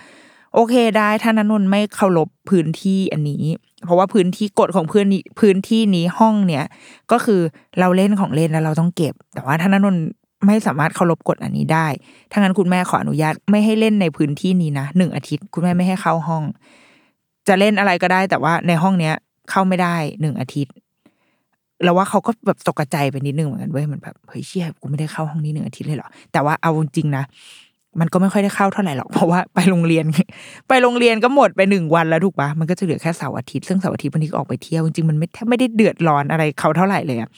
โอเคได้ถ้านนท์ไม่เคารพพื้นที่อันนี้เพราะว่าพื้นที่กฎของพื้นนี้พื้นที่นี้ห้องเนี่ยก็คือเราเล่นของเล่นแล้วเราต้องเก็บแต่ว่าถ้านนท์ไม่สามารถเคารพกฎอันนี้ได้ถ้างั้นคุณแม่ขออนุญาตไม่ให้เล่นในพื้นที่นี้นะหนึ่งอาทิตย์คุณแม่ไม่ให้เข้าห้องจะเล่นอะไรก็ได้แต่ว่าในห้องเนี้ยเข้าไม่ได้หนึ่งอาทิตย์แล้วว่าเขาก็แบบตกใจไปนิดนึงเหมือนกันเว้ยมันแบบเฮ้ยเชี่ยกูไม่ได้เข้าห้องนี้หนึ่งอาทิตย์เลยเหรอแต่ว่าเอาจริงนะมันก็ไม่ค่อยได้เข้าเท่าไหร่หรอกเพราะว่าไปโรงเรียนไปโรงเรียนก็หมดไปหนึ่งวันแล้วถูกปะมันก็จะเหลือแค่เสาร์อาทิตย์ซึ่งเสาร์อาทิตย์บางทีก็ออกไปเที่ยวจริงๆมันไม่ไม่ได้เดือดร้อนอะไรเขาเท่าไหร่เลยอ่ะ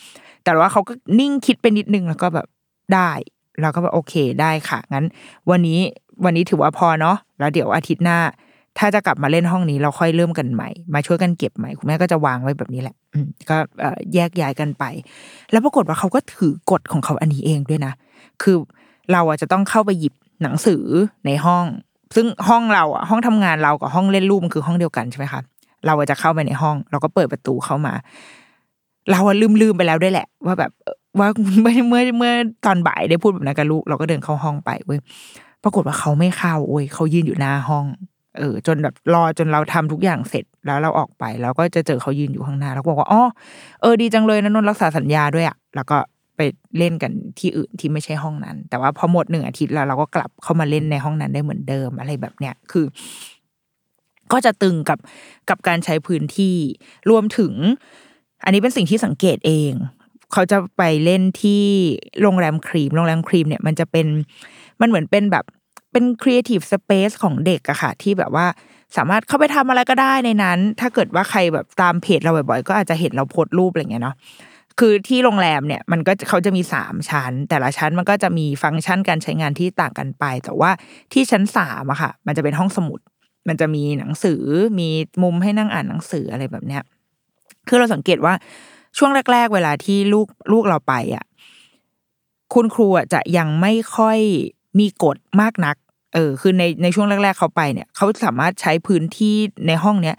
แต่ว่าเขาก็นิ่งคิดไปนิดนึงแล้วก็แบบได้เราก็แบบโอเคได้ค่ะงั้นวันนี้วันนี้ถือว่าพอเนาะแล้วเดี๋ยวอาทิตย์หน้าถ้าจะกลับมาเล่นห้องนี้เราค่อยเริ่มกันใหม่มาช่วยกันเก็บใหม่คุณแม่ก็จะวางไว้แบบนี้แหละก็แยกย้ายกันไปแล้วปรากฏว่าเขาก็ถือกฎของเขาอันนี้เองด้วยนะคือเราอ่ะจะต้องเข้าไปหยิบหนังสือในห้องซึ่งห้องเราอ่ะห้องทำงานเรากับห้องเล่นรูปมันคือห้องเดียวกันใช่ไหมคะเราจะเข้าไปในห้องเราก็เปิดประตูเข้ามาเราลืมลืมไปแล้วด้วยแหละว่าแบบว่าเมื่อเมื่อเมื่อตอนบ่ายได้พูดแบบนั้นกับลูกเราก็เดินเข้าห้องไปเว้ยปรากฏว่าเขาไม่เข้าโอ้ยเขายืนอยู่หน้าห้องเออจนแบบรอจนเราทำทุกอย่างเสร็จแล้วเราออกไปแล้วก็จะเจอเขายืนอยู่ข้างหน้าแล้วบอกว่าอ๋อเออดีจังเลยนะนนท์รักษาสัญญาด้วยอ่ะแล้วก็ไปเล่นกันที่อื่นที่ไม่ใช่ห้องนั้นแต่ว่าพอหมดหนึ่งอาทิตย์แล้วเราก็กลับเข้ามาเล่นในห้องนั้นได้เหมือนเดิมอะไรแบบเนี้ยคือก็จะตึงกับกับการใช้พื้นที่รวมถึงอันนี้เป็นสิ่งที่สังเกตเองเขาจะไปเล่นที่โรงแรมครีมโรงแรมครีมเนี่ยมันจะเป็นมันเหมือนเป็นแบบเป็นครีเอทีฟสเปซของเด็กอะค่ะที่แบบว่าสามารถเข้าไปทำอะไรก็ได้ในนั้นถ้าเกิดว่าใครแบบตามเพจเราบ่อยๆก็อาจจะเห็นเราโพสต์รูปอะไรเงี้ยเนาะคือที่โรงแรมเนี่ยมันก็เขาจะมีสามชั้นแต่ละชั้นมันก็จะมีฟังก์ชันการใช้งานที่ต่างกันไปแต่ว่าที่ชั้นสามอะค่ะมันจะเป็นห้องสมุดมันจะมีหนังสือมีมุมให้นั่งอ่านหนังสืออะไรแบบเนี้ยคือเราสังเกตว่าช่วงแรกๆเวลาที่ลูกลูกเราไปอะคุณครูจะยังไม่ค่อยมีกฎมากนักเออคือในในช่วงแรกๆเขาไปเนี่ยเขาสามารถใช้พื้นที่ในห้องเนี้ย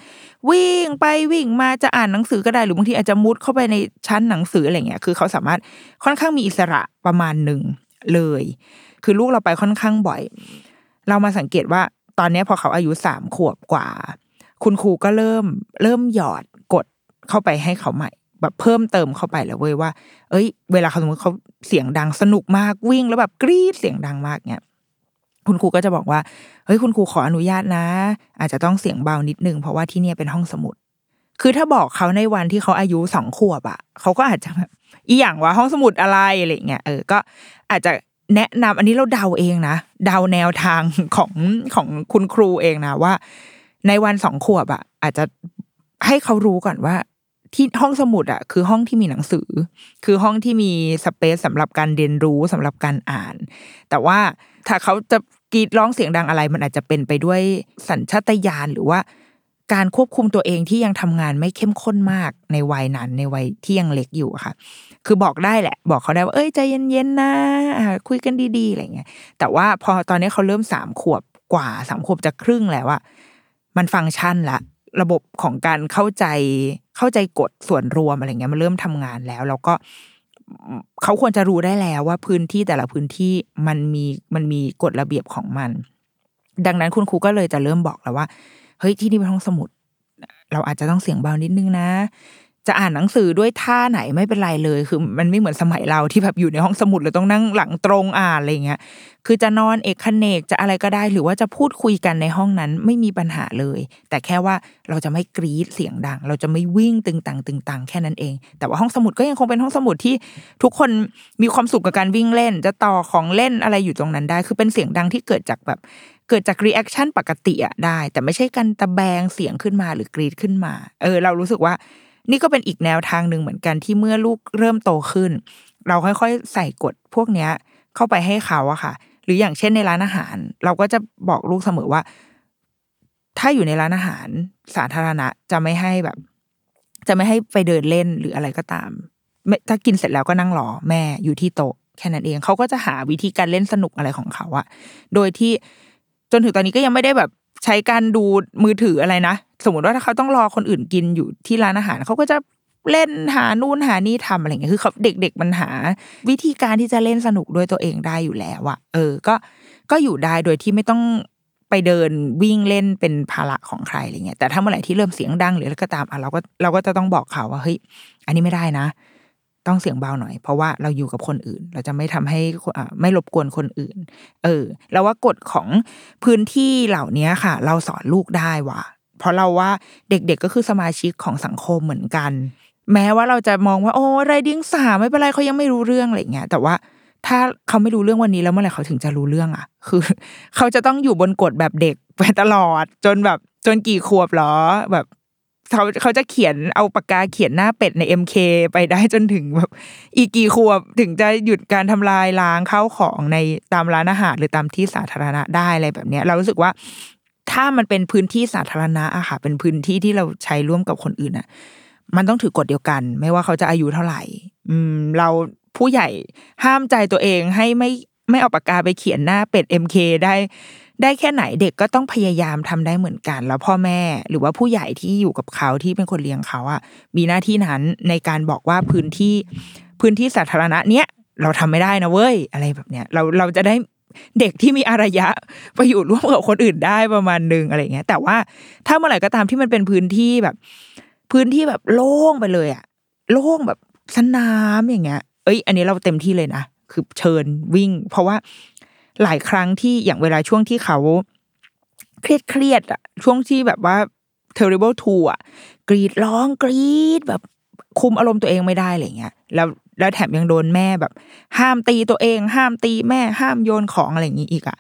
วิ่งไปวิ่งมาจะอ่านหนังสือก็ได้หรือบางทีอาจจะมุดเข้าไปในชั้นหนังสืออะไรเงี้ยคือเขาสามารถค่อนข้างมีอิสระประมาณหนึ่งเลยคือลูกเราไปค่อนข้างบ่อยเรามาสังเกตว่าตอนนี้พอเขาอายุสามขวบกว่าคุณครูก็เริ่มเริ่มหยอดกดเข้าไปให้เขาใหม่แบบเพิ่มเติมเข้าไปแล้วเว้ยว่าเอ้ยเวลาเขาสมมติเขาเสียงดังสนุกมากวิ่งแล้วแบบกรี๊ดเสียงดังมากเนี้ยคุณครูก็จะบอกว่าเฮ้ยคุณครูขออนุญาตนะอาจจะต้องเสียงเบานิดนึงเพราะว่าที่เนี่ยเป็นห้องสมุดคือถ้าบอกเขาในวันที่เขาอายุสองขวบอะเขาก็อาจจะแบบอีหยังว่าห้องสมุดอะไรอะไรเงี้ยเออก็อาจจะแนะนำอันนี้เราเดาเองนะเดาแนวทางของของคุณครูเองนะว่าในวันสองขวบอะอาจจะให้เขารู้ก่อนว่า ที่ห้องสมุดอ่ะคือห้องที่มีหนังสือคือห้องที่มีสเปซสำหรับการเรียนรู้สำหรับการอ่านแต่ว่าถ้าเขาจะกรีดร้องเสียงดังอะไรมันอาจจะเป็นไปด้วยสัญชาตญาณหรือว่าการควบคุมตัวเองที่ยังทำงานไม่เข้มข้นมากในวัยนั้นในวัยที่ยังเล็กอยู่ค่ะคือบอกได้แหละบอกเขาได้ว่าเอ้ยใจเย็นๆนะคุยกันดีๆอะไรเงี้ยแต่ว่าพอตอนนี้เขาเริ่มสามขวบกว่าสามขวบจะครึ่งแล้วอะมันฟังก์ชันละระบบของการเข้าใจเข้าใจกฎส่วนรวมอะไรเงี้ยมันเริ่มทำงานแล้วแล้วก็เขาควรจะรู้ได้แล้วว่าพื้นที่แต่ละพื้นที่มันมีมันมีกฎระเบียบของมันดังนั้นคุณครูก็เลยจะเริ่มบอกแล้วว่าเฮ้ยที่นี่เป็นห้องสมุดเราอาจจะต้องเสียงเบานิดนึงนะจะอ่านหนังสือด้วยท่าไหนไม่เป็นไรเลยคือมันไม่เหมือนสมัยเราที่แบบอยู่ในห้องสมุดเราต้องนั่งหลังตรงอ่านอะไรเงี้ยคือจะนอนเอกเขนกจะอะไรก็ได้หรือว่าจะพูดคุยกันในห้องนั้นไม่มีปัญหาเลยแต่แค่ว่าเราจะไม่กรี๊ดเสียงดังเราจะไม่วิ่งตึงตังตึงตังแค่นั้นเองแต่ว่าห้องสมุดก็ยังคงเป็นห้องสมุดที่ทุกคนมีความสุขกับการวิ่งเล่นจะต่อของเล่นอะไรอยู่ตรงนั้นได้คือเป็นเสียงดังที่เกิดจากแบบเกิดจากรีแอคชั่นปกติอะได้แต่ไม่ใช่การตะแบงเสียงขึ้นมาหรือกรี๊ดขึ้นมาเออเรารู้สึกว่านี่ก็เป็นอีกแนวทางหนึ่งเหมือนกันที่เมื่อลูกเริ่มโตขึ้นเราค่อยๆใส่กฎพวกนี้เข้าไปให้เขาอะค่ะหรืออย่างเช่นในร้านอาหารเราก็จะบอกลูกเสมอว่าถ้าอยู่ในร้านอาหารสาธารณะจะไม่ให้แบบจะไม่ให้ไปเดินเล่นหรืออะไรก็ตามถ้ากินเสร็จแล้วก็นั่งรอแม่อยู่ที่โต๊ะแค่นั้นเองเขาก็จะหาวิธีการเล่นสนุกอะไรของเขาอะโดยที่จนถึงตอนนี้ก็ยังไม่ได้แบบใช้การดูมือถืออะไรนะสมมติว่าถ้าเขาต้องรอคนอื่นกินอยู่ที่ร้านอาหารเขาก็จะเล่นหานู่นหานี่ทำอะไรเงี้ยคือเขาเด็กๆมันหาวิธีการที่จะเล่นสนุกด้วยตัวเองได้อยู่แล้วอะเออก็ก็อยู่ได้โดยที่ไม่ต้องไปเดินวิ่งเล่นเป็นภาระของใครอะไรเงี้ยแต่ถ้าเมื่อไหร่ที่เริ่มเสียงดังหรืออะไรก็ตามอ่ะเราก็เราก็จะต้องบอกเขาว่าเฮ้ยอันนี้ไม่ได้นะต้องเสียงเบาหน่อยเพราะว่าเราอยู่กับคนอื่นเราจะไม่ทำให้ไม่รบกวนคนอื่นเออแล้วว่ากฎของพื้นที่เหล่านี้ค่ะเราสอนลูกได้ว่ะเพราะเราว่าเด็กๆก็คือสมาชิกของสังคมเหมือนกันแม้ว่าเราจะมองว่าโอ้ไรดิ้งสาไม่เป็นไรเขายังไม่รู้เรื่องอะไรอย่างเงี้ยแต่ว่าถ้าเขาไม่รู้เรื่องวันนี้แล้วเมื่อไหร่เขาถึงจะรู้เรื่องอ่ะคือเขาจะต้องอยู่บนกฎแบบเด็กไปตลอดจนแบบจนกี่ขวบหรอแบบเขาเขาจะเขียนเอาปากกาเขียนหน้าเป็ดใน เอ็ม เค ไปได้จนถึงแบบอีกกี่ขวบถึงจะหยุดการทำลายล้างข้าวของในตามร้านอาหารหรือตามที่สาธารณะได้อะไรแบบเนี้ยเรารู้สึกว่าถ้ามันเป็นพื้นที่สาธารณะอะค่ะเป็นพื้นที่ที่เราใช้ร่วมกับคนอื่นอะมันต้องถือกฎเดียวกันไม่ว่าเขาจะอายุเท่าไหร่อืมเราผู้ใหญ่ห้ามใจตัวเองให้ไม่ไม่เอาปากกาไปเขียนหน้าเป็ด เอ็ม เค ได้ได้แค่ไหนเด็กก็ต้องพยายามทำได้เหมือนกันแล้วพ่อแม่หรือว่าผู้ใหญ่ที่อยู่กับเขาที่เป็นคนเลี้ยงเขาอะมีหน้าที่นั้นในการบอกว่าพื้นที่พื้นที่สาธารณะเนี้ยเราทำไม่ได้นะเว้ยอะไรแบบเนี้ยเราเราจะได้เด็กที่มีอารยะไปอยู่ร่วมกับคนอื่นได้ประมาณนึงอะไรเงี้ยแต่ว่าถ้าเมื่อไหร่ก็ตามที่มันเป็นพื้นที่แบบพื้นที่แบบโล่งไปเลยอะโล่งแบบสนามอย่างเงี้ยเอ้ยอันนี้เราเต็มที่เลยนะคือเชิญวิ่งเพราะว่าหลายครั้งที่อย่างเวลาช่วงที่เขาเครียดเครียดอะช่วงที่แบบว่า terrible two อะกรีดร้องกรีดแบบคุมอารมณ์ตัวเองไม่ได้อะไรเงี้ยแล้วแล้วแถมยังโดนแม่แบบห้ามตีตัวเองห้ามตีแม่ห้ามโยนของอะไรอย่างนี้อีกอะ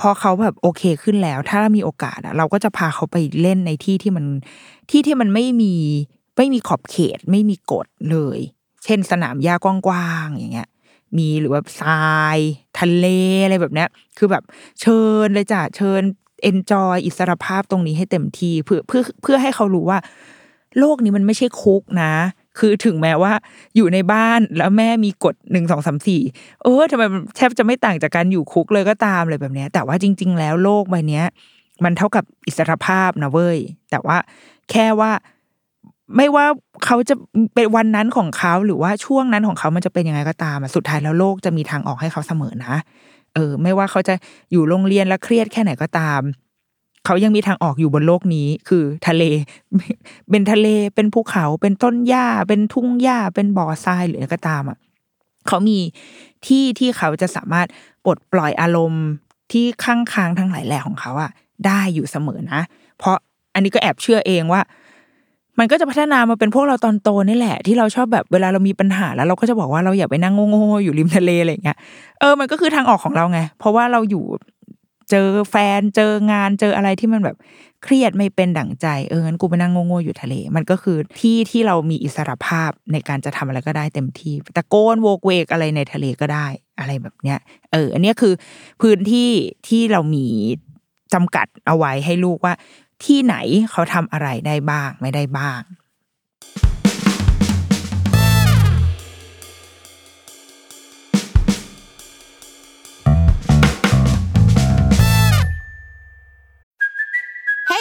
พอเขาแบบโอเคขึ้นแล้วถ้ามีโอกาสอะเราก็จะพาเขาไปเล่นในที่ที่มันที่ที่มันไม่มีไม่มีขอบเขตไม่มีกฎเลยเช่นสนามหญ้ากว้างๆอย่างเงี้ยมีหรือว่าทรายทะเลอะไรแบบเนี้ยคือแบบเชิญเลยจ้ะเชิญ enjoy อิสรภาพตรงนี้ให้เต็มที่เพื่อเพื่อเพื่อให้เขารู้ว่าโลกนี้มันไม่ใช่คุกนะคือถึงแม้ว่าอยู่ในบ้านแล้วแม่มีกฎหนึ่ง สอง สาม สี่เออทำไมแทบจะไม่ต่างจากการอยู่คุกเลยก็ตามเลยแบบเนี้ยแต่ว่าจริงๆแล้วโลกใบเนี้ยมันเท่ากับอิสรภาพนะเว้ยแต่ว่าแค่ว่าไม่ว่าเขาจะเป็นวันนั้นของเขาหรือว่าช่วงนั้นของเขามันจะเป็นยังไงก็ตามสุดท้ายแล้วโลกจะมีทางออกให้เขาเสมอนะเออไม่ว่าเขาจะอยู่โรงเรียนแล้วเครียดแค่ไหนก็ตามเขายังมีทางออกอยู่บนโลกนี้คือทะเลเป็นทะเลเป็นภูเขาเป็นต้นหญ้าเป็นทุ่งหญ้าเป็นบ่อทรายหรืออะไรก็ตามอ่ะเขามีที่ที่เขาจะสามารถปลดปล่อยอารมณ์ที่ข้างค้างทั้งหลายแหล่ของเขาอ่ะได้อยู่เสมอนะเพราะอันนี้ก็แอบเชื่อเองว่ามันก็จะพัฒนามาเป็นพวกเราตอนโตนี่แหละที่เราชอบแบบเวลาเรามีปัญหาแล้วเราก็จะบอกว่าเราอย่าไปนั่งโง่ๆอยู่ริมทะเลอะไรอย่างเงี้ยเออมันก็คือทางออกของเราไงเพราะว่าเราอยู่ เจอแฟนเจองานเจออะไรที่มันแบบเครียดไม่เป็นดั่งใจเอองั้นกูไปนั่งโง่ๆอยู่ทะเลมันก็คือที่ที่เรามีอิสรภาพในการจะทำอะไรก็ได้เต็มที่ตะโกนโวกเวกอะไรในทะเลก็ได้อะไรแบบเนี้ยเอออันนี้คือพื้นที่ที่เรามีจำกัดเอาไว้ให้ลูกว่าที่ไหนเขาทำอะไรได้บ้างไม่ได้บ้าง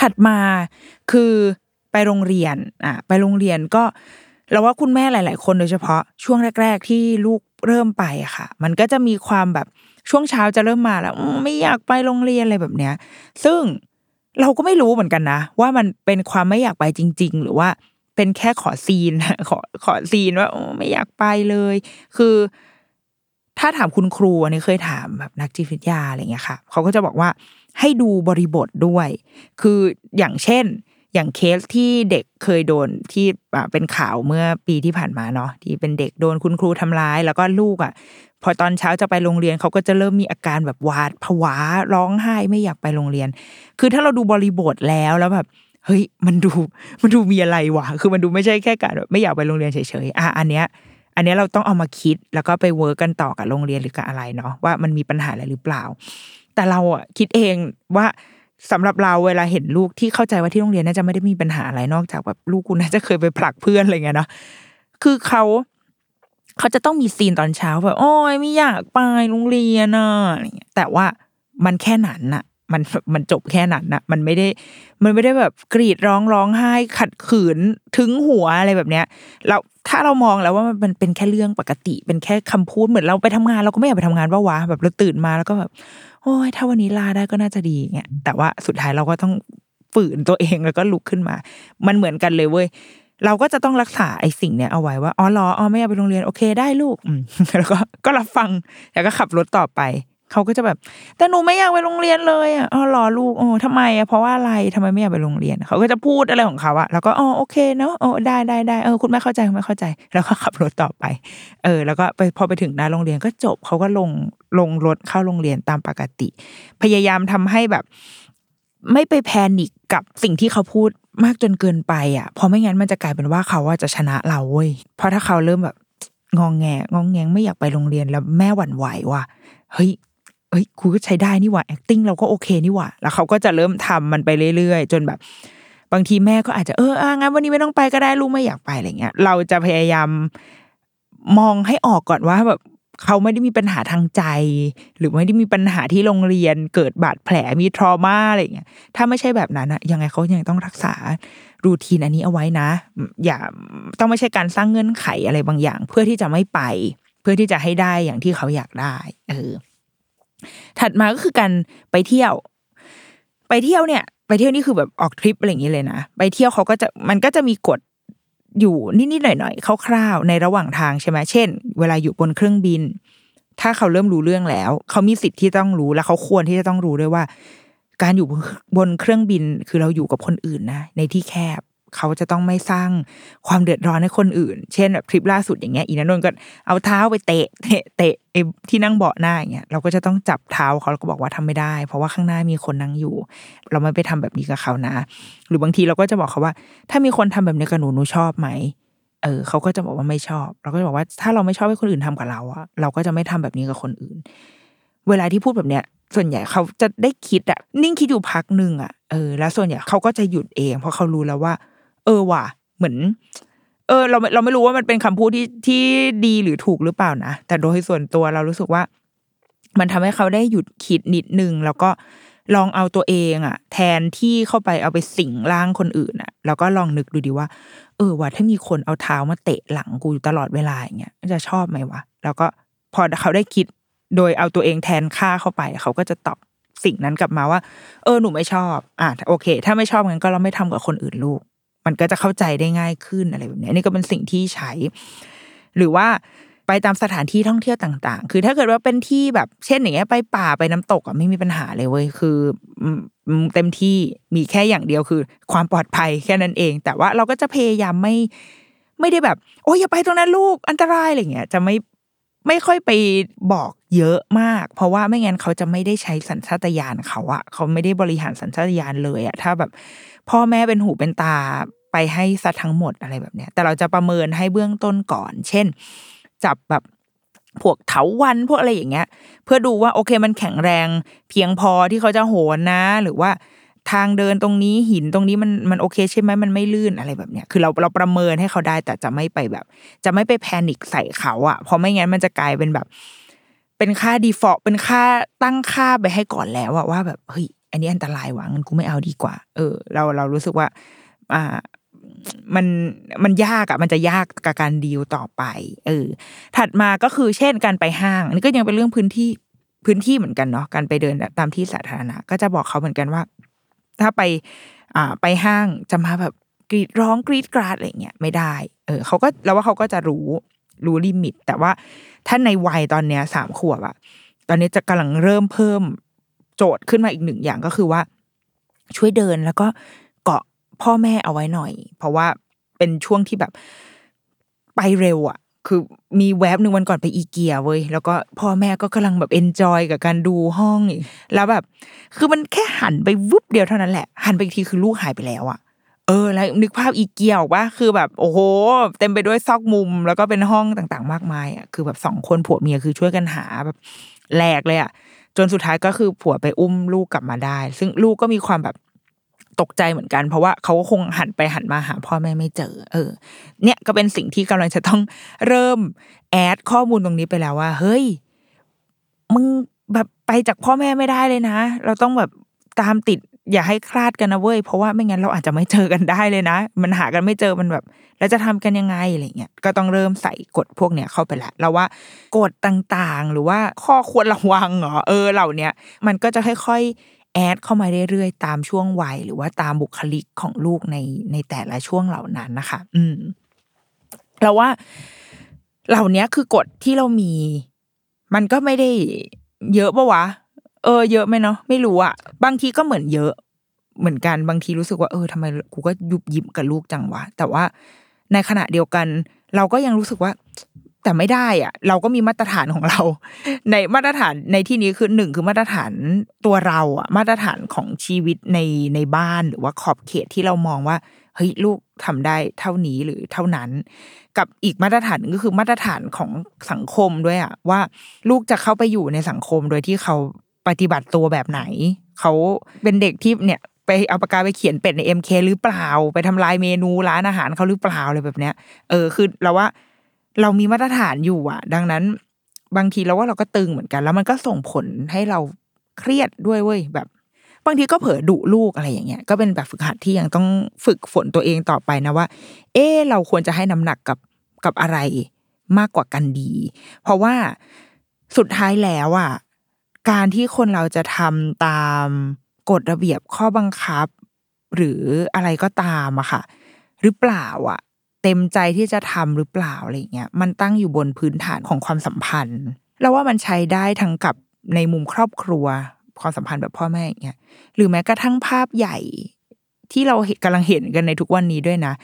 ถัดมาคือไปโรงเรียนอ่ะไปโรงเรียนก็เราว่าคุณแม่หลายๆคนโดยเฉพาะช่วงแรกๆที่ลูกเริ่มไปค่ะมันก็จะมีความแบบช่วงเช้าจะเริ่มมาแล้วไม่อยากไปโรงเรียนอะไรแบบเนี้ยซึ่งเราก็ไม่รู้เหมือนกันนะว่ามันเป็นความไม่อยากไปจริงๆหรือว่าเป็นแค่ขอซีนขอขอซีนว่าไม่อยากไปเลยคือถ้าถามคุณครูอันนี้เคยถามแบบนักจิตวิทยาอะไรเงี้ยค่ะเขาก็จะบอกว่าให้ดูบริบทด้วยคืออย่างเช่นอย่างเคสที่เด็กเคยโดนที่เป็นข่าวเมื่อปีที่ผ่านมาเนาะที่เป็นเด็กโดนคุณครูทำร้ายแล้วก็ลูกอ่ะพอตอนเช้าจะไปโรงเรียนเขาก็จะเริ่มมีอาการแบบหวาดผวาร้องไห้ไม่อยากไปโรงเรียนคือถ้าเราดูบริบทแล้วแล้วแบบเฮ้ยมันดูมันดูมีอะไรวะคือมันดูไม่ใช่แค่การแบบไม่อยากไปโรงเรียนเฉยๆอ่ะอันเนี้ยอันนี้เราต้องเอามาคิดแล้วก็ไปเวิร์กกันต่อกับโรงเรียนหรือกับอะไรเนาะว่ามันมีปัญหาอะไรหรือเปล่าแต่เราอ่ะคิดเองว่าสำหรับเราเวลาเห็นลูกที่เข้าใจว่าที่โรงเรียนน่าจะไม่ได้มีปัญหาอะไรนอกจากแบบลูกกูน่าจะเคยไปผลักเพื่อนอะไรเงี้ยเนาะคือเขาเขาจะต้องมีซีนตอนเช้าแบบโอ้ยไม่อยากไปโรงเรียนอ่ะอะไรเงี้ยแต่ว่ามันแค่นั้นน่ะมันมันจบแค่นั้นน่ะมันไม่ได้มันไม่ได้แบบกรีดร้องร้องไห้ขัดขืนถึงหัวอะไรแบบเนี้ยเราถ้าเรามองแล้วว่ามันเป็นแค่เรื่องปกติเป็นแค่คำพูดเหมือนเราไปทำงานเราก็ไม่อยากไปทำงานว่าวะแบบเราตื่นมาแล้วก็แบบโอ้ยถ้าวันนี้ลาได้ก็น่าจะดีเงี้ยแต่ว่าสุดท้ายเราก็ต้องฝืนตัวเองแล้วก็ลุกขึ้นมามันเหมือนกันเลยเว้ยเราก็จะต้องรักษาไอ้สิ่งเนี้ยเอาไว้ว่าอ๋อรออ๋อไม่อยากไปโรงเรียนโอเคได้ลูกแล้วก็ก็รับฟังแล้วก็ขับรถต่อไปเขาก็จะแบบแต่หนูไม่อยากไปโรงเรียนเลยอ่ะอ๋อรอลูกโอ้ทำไมอ่ะเพราะว่าอะไรทำไมไม่อยากไปโรงเรียนเขาก็จะพูดอะไรของเขาอ่ะแล้วก็อ๋อโอเคเนาะโอ้ได้ได้ได้เออคุณแม่เข้าใจคุณแม่เข้าใจแล้วก็ขับรถต่อไปเออแล้วก็ไปพอไปถึงหน้าโรงเรียนก็จบเขาก็ลงลงรถเข้าโรงเรียนตามปกติพยายามทำให้แบบไม่ไปแพนิคกับสิ่งที่เขาพูดมากจนเกินไปอ่ะเพราะไม่งั้นมันจะกลายเป็นว่าเขาว่าจะชนะเราเว้ยเพราะถ้าเขาเริ่มแบบงองแงงองแงงไม่อยากไปโรงเรียนแล้วแม่หวั่นไหวว่ะเฮ้ยเฮ้ยกูก็ใช้ได้นี่หว่า acting เราก็โอเคนี่หว่าแล้วเขาก็จะเริ่มทำมันไปเรื่อยๆจนแบบบางทีแม่ก็อาจจะเอออ่ะงั้นวันนี้ไม่ต้องไปก็ได้ลูกไม่อยากไปอะไรเงี้ยเราจะพยายามมองให้ออกก่อนว่าแบบเขาไม่ได้มีปัญหาทางใจหรือไม่ได้มีปัญหาที่โรงเรียนเกิดบาดแผลมีทรมาอะไรเงี้ยถ้าไม่ใช่แบบนั้นอะยังไงเขายังต้องรักษารูทีนอันนี้เอาไว้นะอย่าต้องไม่ใช่การสร้างเงื่อนไขอะไรบางอย่างเพื่อที่จะไม่ไปเพื่อที่จะให้ได้อย่างที่เขาอยากได้เออถัดมาก็คือการไปเที่ยวไปเที่ยวเนี่ยไปเที่ยวนี่คือแบบออกทริปอะไรอย่างนี้เลยนะไปเที่ยวเขาก็จะมันก็จะมีกฎอยู่นิดๆหน่อยๆคร่าวๆในระหว่างทางใช่ไหมเช่นเวลาอยู่บนเครื่องบินถ้าเขาเริ่มรู้เรื่องแล้วเขามีสิทธิ์ที่ต้องรู้และเขาควรที่จะต้องรู้ด้วยว่าการอยู่บนเครื่องบินคือเราอยู่กับคนอื่นนะในที่แคบเขาจะต้องไม่สร้างความเดือดร้อนให้คนอื่นเช่นแบบทริปล่าสุดอย่างเงี้ยอีนันนนก็เอาเท้าไปเตะเตะเตะไอ้ที่นั่งเบาะหน้าอย่างเงี้ยเราก็จะต้องจับเท้าเขาแล้วก็บอกว่าทำไม่ได้เพราะว่าข้างหน้ามีคนนั่งอยู่เราไม่ไปทำแบบนี้กับเขานะหรือบางทีเราก็จะบอกเขาว่าถ้ามีคนทำแบบนี้กับหนูหนูชอบไหมเออเขาก็จะบอกว่าไม่ชอบเราก็จะบอกว่าถ้าเราไม่ชอบให้คนอื่นทำกับเราอะเราก็จะไม่ทำแบบนี้กับคนอื่นเวลาที่พูดแบบเนี้ยส่วนใหญ่เขาจะได้คิดอะนิ่งคิดอยู่พักนึงอะเออแล้วส่วนใหญ่เขาก็จะหยุดเองเพราะเขารู้แล้วว่าเออว่ะเหมือนเออเราเราไม่รู้ว่ามันเป็นคำพูดที่ที่ดีหรือถูกหรือเปล่านะแต่โดยส่วนตัวเรารู้สึกว่ามันทำให้เขาได้หยุดคิดนิดนึงแล้วก็ ลองเอาตัวเองอ่ะแทนที่เข้าไปเอาไปสิงร่างคนอื่นอ่ะแล้วก็ลองนึกดูดิว่าเออว่าถ้ามีคนเอาเท้ามาเตะหลังกูอยู่ตลอดเวลาอย่างเงี้ยจะชอบไหมวะแล้วก็พอเขาได้คิดโดยเอาตัวเองแทนค่าเข้าไปเขาก็จะตอบสิ่งนั้นกลับมาว่าเออหนูไม่ชอบอ่ะโอเคถ้าไม่ชอบงั้นก็เราไม่ทำกับคนอื่นลูกมันก็จะเข้าใจได้ง่ายขึ้นอะไรแบบนี้นี่ก็เป็นสิ่งที่ใช้หรือว่าไปตามสถานที่ท่องเที่ยวต่างๆคือถ้าเกิดว่าเป็นที่แบบเช่นอย่างเงี้ยไปป่าไปน้ำตกอ่ะไม่มีปัญหาเลยเว้ยคือเต็มที่มีแค่อย่างเดียวคือความปลอดภัยแค่นั้นเองแต่ว่าเราก็จะพยายามไม่ไม่ได้แบบโอ้ยอย่าไปตรงนั้นลูกอันตรายอะไรเงี้ยจะไม่ไม่ค่อยไปบอกเยอะมากเพราะว่าไม่งั้นเขาจะไม่ได้ใช้สัญชาตญาณเขาอ่ะเขาไม่ได้บริหารสัญชาตญาณเลยอ่ะถ้าแบบพ่อแม่เป็นหูเป็นตาไปให้ซะทั้งหมดอะไรแบบเนี้ยแต่เราจะประเมินให้เบื้องต้นก่อนเช่นจับแบบพวกเถาวัลย์พวกอะไรอย่างเงี้ยเพื่อดูว่าโอเคมันแข็งแรงเพียงพอที่เขาจะโหนนะหรือว่าทางเดินตรงนี้หินตรงนี้มันมันโอเคใช่ไหมมันไม่ลื่นอะไรแบบเนี้ยคือเราเราประเมินให้เขาได้แต่จะไม่ไปแบบจะไม่ไปแพนิคใส่เขาอะเพราะไม่งั้นมันจะกลายเป็นแบบเป็นค่า default เป็นค่าตั้งค่าไปให้ก่อนแล้วอะว่าแบบเฮ้ยอันนี้อันตรายว่ะงั้นกูไม่เอาดีกว่าเออเราเรารู้สึกว่าอ่ามันมันยากอะมันจะยากกับการดีลต่อไปเออถัดมาก็คือเช่นการไปห้างนี่ก็ยังเป็นเรื่องพื้นที่พื้นที่เหมือนกันเนาะการไปเดินตามที่สาธารณะก็จะบอกเขาเหมือนกันว่าถ้าไปอ่าไปห้างจะมาแบบกรีดร้องกรีดกราดอะไรเงี้ยไม่ได้เออเขาก็แล้วว่าเขาก็จะรู้รู้ลิมิตแต่ว่าถ้าในวัยตอนเนี้ยสามขวบอะตอนนี้จะกำลังเริ่มเพิ่มโจทย์ขึ้นมาอีกหนึ่งอย่างก็คือว่าช่วยเดินแล้วก็เกาะพ่อแม่เอาไว้หน่อยเพราะว่าเป็นช่วงที่แบบไปเร็วอะคือมีแวบหนึ่งวันก่อนไปอีเกียเว้ยแล้วก็พ่อแม่ก็กำลังแบบเอนจอยกับการดูห้องนี่แล้วแบบคือมันแค่หันไปวุบเดียวเท่านั้นแหละหันไปอีกทีคือลูกหายไปแล้วอะเออแล้วนึกภาพอีเกียออกป่ะคือแบบโอ้โหเต็มไปด้วยซอกมุมแล้วก็เป็นห้องต่างๆมากมายอะคือแบบสองคนผัวเมียคือช่วยกันหาแบบแหลกเลยอะจนสุดท้ายก็คือผัวไปอุ้มลูกกลับมาได้ซึ่งลูกก็มีความแบบตกใจเหมือนกันเพราะว่าเขาก็คงหันไปหันมาหาพ่อแม่ไม่เจอเออเนี่ยก็เป็นสิ่งที่กำลังจะต้องเริ่มแอดข้อมูลตรงนี้ไปแล้วว่าเฮ้ยมึงแบบไปจากพ่อแม่ไม่ได้เลยนะเราต้องแบบตามติดอย่าให้คลาดกันนะเว้ยเพราะว่าไม่งั้นเราอาจจะไม่เจอกันได้เลยนะมันหากันไม่เจอมันแบบแล้วจะทำกันยังไงอะไรเงี้ยก็ต้องเริ่มใส่กฎพวกเนี้ยเข้าไปละเราว่ากฎต่างๆหรือว่าข้อควรระวังเหรอเออเหล่าเนี้ยมันก็จะค่อยแอดเข้ามาเรื่อยๆตามช่วงวัยหรือว่าตามบุคลิกของลูกในในแต่ละช่วงเหล่านั้นนะคะอืมเราว่าเหล่านี้คือกฎที่เรามีมันก็ไม่ได้เยอะปะวะเออเยอะไหมเนาะไม่รู้อะบางทีก็เหมือนเยอะเหมือนกันบางทีรู้สึกว่าเออทำไมกูก็ยุบยิบกับลูกจังวะแต่ว่าในขณะเดียวกันเราก็ยังรู้สึกว่าแต่ไม่ได้อะเราก็มีมาตรฐานของเราในมาตรฐานในที่นี้คือหนึ่งคือมาตรฐานตัวเราอะมาตรฐานของชีวิตในในบ้านหรือว่าขอบเขตที่เรามองว่าเฮ้ยลูกทำได้เท่านี้หรือเท่านั้นกับอีกมาตรฐานนึงก็คือมาตรฐานของสังคมด้วยอะว่าลูกจะเข้าไปอยู่ในสังคมโดยที่เขาปฏิบัติตัวแบบไหนเขาเป็นเด็กที่เนี่ยไปเอาปากกาไปเขียนเป็ดใน เอ็ม เค หรือเปล่าไปทำลายเมนูร้านอาหารเขาหรือเปล่าอะไรแบบเนี้ยเออคือเราว่าเรามีมาตรฐานอยู่อ่ะดังนั้นบางทีเราว่าเราก็ตึงเหมือนกันแล้วมันก็ส่งผลให้เราเครียดด้วยเว้ยแบบบางทีก็เผลอดุลูกอะไรอย่างเงี้ยก็เป็นแบบฝึกหัดที่ยังต้องฝึกฝนตัวเองต่อไปนะว่าเอ๊ะเราควรจะให้น้ำหนักกับกับอะไรมากกว่ากันดีเพราะว่าสุดท้ายแล้วอ่ะการที่คนเราจะทำตามกฎระเบียบข้อบังคับหรืออะไรก็ตามอะค่ะหรือเปล่าอ่ะเต็มใจที่จะทำหรือเปล่าอะไรเงี้ยมันตั้งอยู่บนพื้นฐานของความสัมพันธ์เราว่ามันใช้ได้ทั้งกับในมุมครอบครัวความสัมพันธ์แบบพ่อแม่อย่างเงี้ยหรือแม้กระทั่งภาพใหญ่ที่เรากำลังเห็นกันในทุกวันนี้ด้วยนะ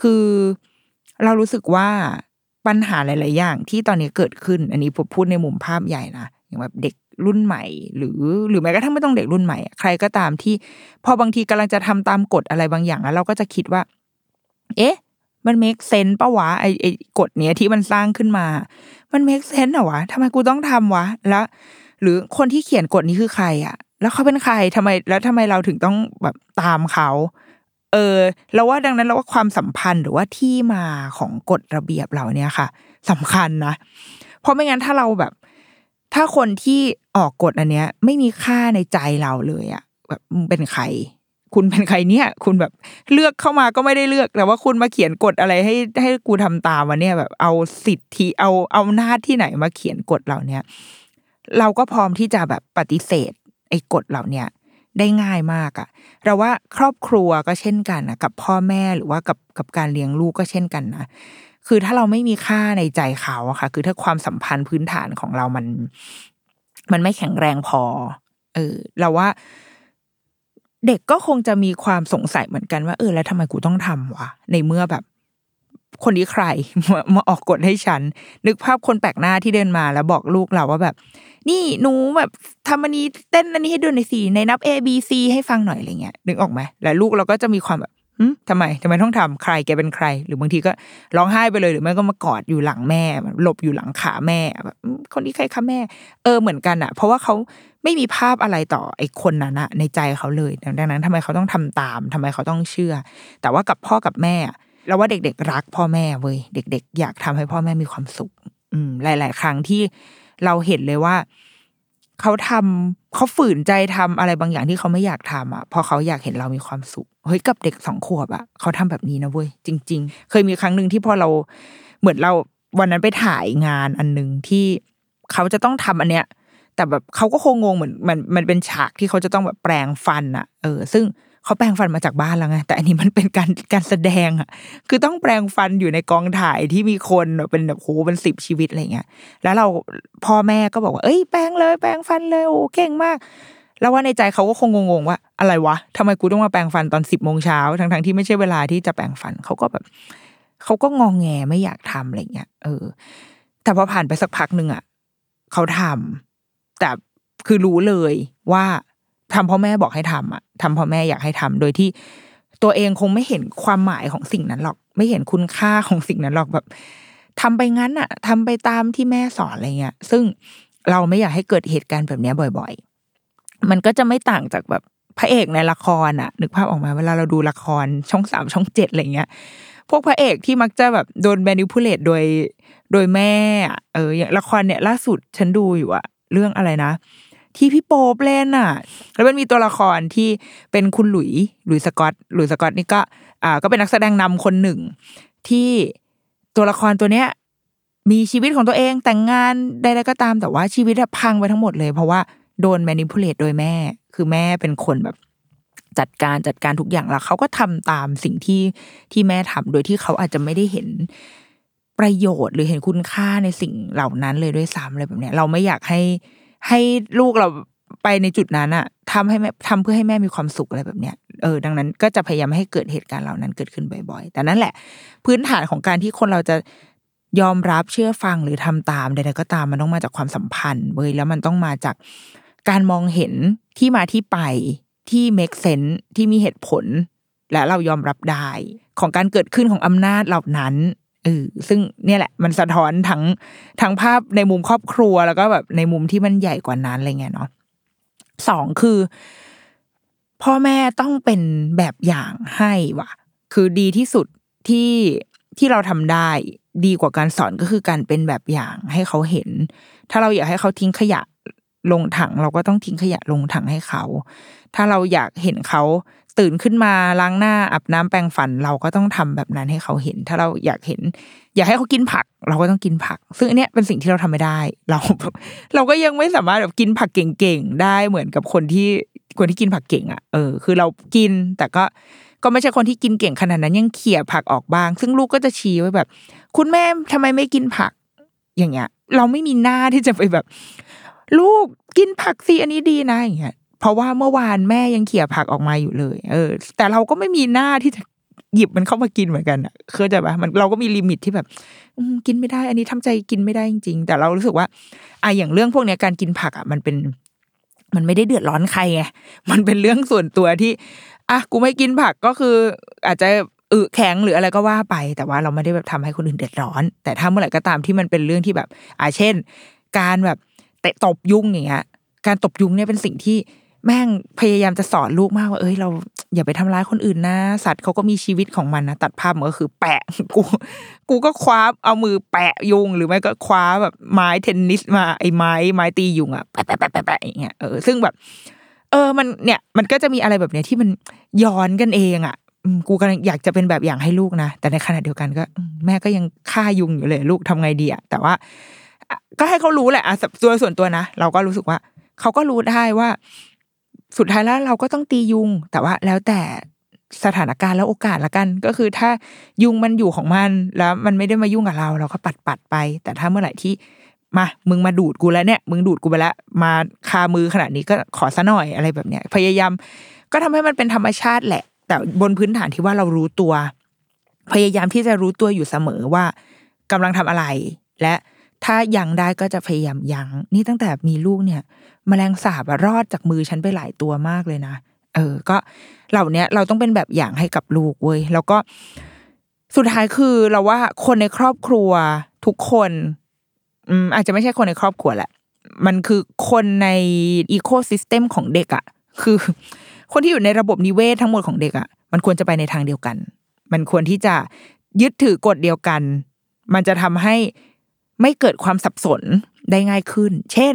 คือเรารู้สึกว่าปัญหาหลายๆอย่างที่ตอนนี้เกิดขึ้นอันนี้ผมพูดในมุมภาพใหญ่นะอย่างแบบเด็กรุ่นใหม่หรือหรือแม้กระทั่งไม่ต้องเด็กรุ่นใหม่ใครก็ตามที่พอบางทีกำลังจะทำตามกฎอะไรบางอย่างแล้วเราก็จะคิดว่าเอ๊ะมันเมคเซนส์ปะวะไอไอกฎเนี้ยที่มันสร้างขึ้นมามันเมคเซนส์เหรอวะทำไมกูต้องทำวะแล้วหรือคนที่เขียนกฎนี้คือใครอะแล้วเขาเป็นใครทำไมแล้วทำไมเราถึงต้องแบบตามเขาเออเราว่าดังนั้นเราว่าความสัมพันธ์หรือว่าที่มาของกฎระเบียบเหล่านี้ค่ะสำคัญนะเพราะไม่งั้นถ้าเราแบบถ้าคนที่ ออกกฎอันเนี้ยไม่มีค่าในใจเราเลยอะแบบมึงเป็นใครคุณเป็นใครเนี่ยคุณแบบเลือกเข้ามาก็ไม่ได้เลือกแต่ว่าคุณมาเขียนกฎอะไรให้ให้กูทำตามวันเนี้ยแบบเอาสิทธิเอาเอาหน้าที่ไหนมาเขียนกฎเหล่านี้เราก็พร้อมที่จะแบบปฏิเสธไอ้กฎเหล่านี้ได้ง่ายมากอะเราว่าครอบครัวก็เช่นกันนะกับพ่อแม่หรือว่ากับกับการเลี้ยงลูกก็เช่นกันนะคือถ้าเราไม่มีค่าในใจเขาอะค่ะคือถ้าความสัมพันธ์พื้นฐานของเรามันมันไม่แข็งแรงพอเออเราว่าเด็กก็คงจะมีความสงสัยเหมือนกันว่าเออแล้วทำไมกูต้องทำวะในเมื่อแบบคนนี้ใครมาออกกฎให้ฉันนึกภาพคนแปลกหน้าที่เดินมาแล้วบอกลูกเราว่าแบบนี่หนูแบบทำอันนี้เต้นอันนี้ให้ดูหน่อยสิในนับ A B C ให้ฟังหน่อยอะไรเงี้ยนึกออกไหมแล้วลูกเราก็จะมีความแบบหึทำไมทำไมต้องทำใครแกเป็นใครหรือบางทีก็ร้องไห้ไปเลยหรือไม่ก็มากอดอยู่หลังแม่หลบอยู่หลังขาแม่แบบคนนี้ใครคะแม่เออเหมือนกันอ่ะเพราะว่าเขาไม่มีภาพอะไรต่อไอ้คนนั้นนะในใจเขาเลยดังนั้นทำไมเขาต้องทำตามทำไมเขาต้องเชื่อแต่ว่ากับพ่อกับแม่เราว่าเด็กๆรักพ่อแม่เว้ยเด็กๆอยากทำให้พ่อแม่มีความสุขอืมหลายๆครั้งที่เราเห็นเลยว่าเขาทำเขาฝืนใจทำอะไรบางอย่างที่เขาไม่อยากทำอ่ะพอเขาอยากเห็นเรามีความสุขเฮ้ยกับเด็กสองขวบอ่ะเขาทำแบบนี้นะเว้ยจริงๆเคยมีครั้งนึงที่พอเราเหมือนเราวันนั้นไปถ่ายงานอันนึงที่เขาจะต้องทำอันเนี้ยแต่แบบเขาก็คงงงเหมือนมันมันเป็นฉากที่เขาจะต้องแบบแปรงฟันอ่ะเออซึ่งเขาแปรงฟันมาจากบ้านแล้วไงแต่อันนี้มันเป็นการการแสดงอ่ะคือต้องแปรงฟันอยู่ในกองถ่ายที่มีคนเป็นแบบโหเป็นสิบชีวิตอะไรเงี้ยแล้วเราพ่อแม่ก็บอกว่าเอ้ยแปรงเลยแปรงฟันเลยโอ้เก่งมากแล้วว่าในใจเขาก็คงงงๆว่าอะไรวะทำไมกูต้องมาแปรงฟันตอนสิบโมงเช้าทั้งๆที่ไม่ใช่เวลาที่จะแปรงฟันเขาก็แบบเขาก็งองแงไม่อยากทำอะไรเงี้ยเออแต่พอผ่านไปสักพักนึงอ่ะเขาทำแต่คือรู้เลยว่าทำพ่อแม่บอกให้ทำอ่ะทำพ่อแม่อยากให้ทำโดยที่ตัวเองคงไม่เห็นความหมายของสิ่งนั้นหรอกไม่เห็นคุณค่าของสิ่งนั้นหรอกแบบทำไปงั้นอ่ะทำไปตามที่แม่สอนอะไรเงี้ยซึ่งเราไม่อยากให้เกิดเหตุการณ์แบบนี้บ่อยๆมันก็จะไม่ต่างจากแบบพระเอกในละครอ่ะนึกภาพออกมาเวลาเราดูละครช่องสามช่องเจ็ดอะไรเงี้ยพวกพระเอกที่มักจะแบบโดนแมนิพูเลตโดยโดยแม่เอออย่างละครเนี่ยล่าสุดฉันดูอยู่อ่ะเรื่องอะไรนะที่พี่โป๊ปเล่นน่ะแล้วมันมีตัวละครที่เป็นคุณหลุยหลุยสกอตหลุยสกอตนี่ก็อ่าก็เป็นนักแสดงนำคนหนึ่งที่ตัวละครตัวเนี้ยมีชีวิตของตัวเองแต่งงานได้แล้วก็ตามแต่ว่าชีวิตพังไปทั้งหมดเลยเพราะว่าโดนแมนิพูเลตโดยแม่คือแม่เป็นคนแบบจัดการจัดการทุกอย่างแล้วเขาก็ทำตามสิ่งที่ที่แม่ทำโดยที่เขาอาจจะไม่ได้เห็นประโยชน์หรือเห็นคุณค่าในสิ่งเหล่านั้นเลยด้วยซ้ำอะไรแบบเนี้ยเราไม่อยากให้ให้ลูกเราไปในจุดนั้นอะทำให้แม่ทำเพื่อให้แม่มีความสุขอะไรแบบเนี้ยเออดังนั้นก็จะพยายามให้เกิดเหตุการณ์เหล่านั้นเกิดขึ้นบ่อยๆแต่นั่นแหละพื้นฐานของการที่คนเราจะยอมรับเชื่อฟังหรือทำตามใดๆก็ตามมันต้องมาจากความสัมพันธ์เว้ยแล้วมันต้องมาจากการมองเห็นที่มาที่ไปที่ make sense ที่มีเหตุผลและเรายอมรับได้ของการเกิดขึ้นของอำนาจเหล่านั้นเออซึ่งเนี่ยแหละมันสะท้อนทั้งทั้งภาพในมุมครอบครัวแล้วก็แบบในมุมที่มันใหญ่กว่านั้นอะไรเงี้ยเนาะสองคือพ่อแม่ต้องเป็นแบบอย่างให้ว่ะคือดีที่สุดที่ที่เราทำได้ดีกว่าการสอนก็คือการเป็นแบบอย่างให้เขาเห็นถ้าเราอยากให้เขาทิ้งขยะลงถังเราก็ต้องทิ้งขยะลงถังให้เขาถ้าเราอยากเห็นเขาตื่นขึ้นมาล้างหน้าอาบน้ำแปรงฟันเราก็ต้องทำแบบนั้นให้เขาเห็นถ้าเราอยากเห็นอยากให้เขากินผักเราก็ต้องกินผักซึ่งอันเนี้ยเป็นสิ่งที่เราทำไม่ได้เราเราก็ยังไม่สามารถแบบกินผักเก่งๆได้เหมือนกับคนที่คนที่กินผักเก่งอ่ะเออคือเรากินแต่ก็ก็ไม่ใช่คนที่กินเก่งขนาดนั้นยังเขี่ยผักออกบ้างซึ่งลูกก็จะชี้ไว้แบบคุณแม่ทำไมไม่กินผักอย่างเงี้ยเราไม่มีหน้าที่จะไปแบบลูกกินผักสิอันนี้ดีนะอย่างเงี้ยเพราะว่าเมื่อวานแม่ยังเขี่ยผักออกมาอยู่เลยเออแต่เราก็ไม่มีหน้าที่จะหยิบมันเข้ามากินเหมือนกันอ่ะเข้าใจป่ะมันเราก็มีลิมิตที่แบบกินไม่ได้อันนี้ทำใจกินไม่ได้จริงๆแต่เรารู้สึกว่าอ่ะอย่างเรื่องพวกนี้การกินผักอ่ะมันเป็นมันไม่ได้เดือดร้อนใครไงมันเป็นเรื่องส่วนตัวที่อ่ะกูไม่กินผักก็คืออาจจะอึแข็งหรืออะไรก็ว่าไปแต่ว่าเราไม่ได้แบบทำให้คนอื่นเดือดร้อนแต่ถ้าเมื่อไหร่ก็ตามที่มันเป็นเรื่องที่แบบอ่ะเช่นการแบบเตะตบยุงอย่างเงี้ยการตบยุงเนี่ยเป็นสิ่งที่แม่งพยายามจะสอนลูกมากว่าเอ้ยเรา อย่าไปทำร้ายคนอื่นนะสัตว์เขาก็มีชีวิตของมันนะตัดภาพมันก็คือแปะกูกูก็คว้าเอามือแปะยุงหรือไม่ก็คว้าแบบไม้เทนนิสมาไอ้ไม้ไม้ตียุงอ่ะแปะแปะแปะแปะอย่างเงี้ยเออซึ่งแบบเออมันเนี่ยมันก็จะมีอะไรแบบเนี้ยที่มันย้อนกันเองอ่ะกูกำลังอยากจะเป็นแบบอย่างให้ลูกนะแต่ในขณะเดียวกันก็แม่ก็ยังฆ่ายุงอยู่เลยลูกทำไงดีอ่ะแต่ว่าก็ให้เขารู้แหละอ่ะตัวส่วนตัวนะเราก็รู้สึกว่าเขาก็รู้ได้ว่าสุดท้ายแล้วเราก็ต้องตียุงแต่ว่าแล้วแต่สถานการณ์และโอกาสละกันก็คือถ้ายุงมันอยู่ของมันแล้วมันไม่ได้มายุ่งกับเราเราก็ปัดๆไปแต่ถ้าเมื่อไหร่ที่มามึงมาดูดกูแล้วเนี่ยมึงดูดกูไปแล้วมาคามือขนาดนี้ก็ขอซะหน่อยอะไรแบบเนี้ยพยายามก็ทำให้มันเป็นธรรมชาติแหละแต่บนพื้นฐานที่ว่าเรารู้ตัวพยายามที่จะรู้ตัวอยู่เสมอว่ากำลังทำอะไรและถ้ายังได้ก็จะพยายามยั้งนี่ตั้งแต่มีลูกเนี่ยแมลงสาบรอดจากมือฉันไปหลายตัวมากเลยนะเออก็เหล่านี้เราต้องเป็นแบบอย่างให้กับลูกเว้ยแล้วก็สุดท้ายคือเราว่าคนในครอบครัวทุกคนอืมอาจจะไม่ใช่คนในครอบครัวแหละมันคือคนในอีโคซิสเต็มของเด็กอ่ะคือคนที่อยู่ในระบบนิเวศทั้งหมดของเด็กอ่ะมันควรจะไปในทางเดียวกันมันควรที่จะยึดถือกฎเดียวกันมันจะทำให้ไม่เกิดความสับสนได้ง่ายขึ้นเช่น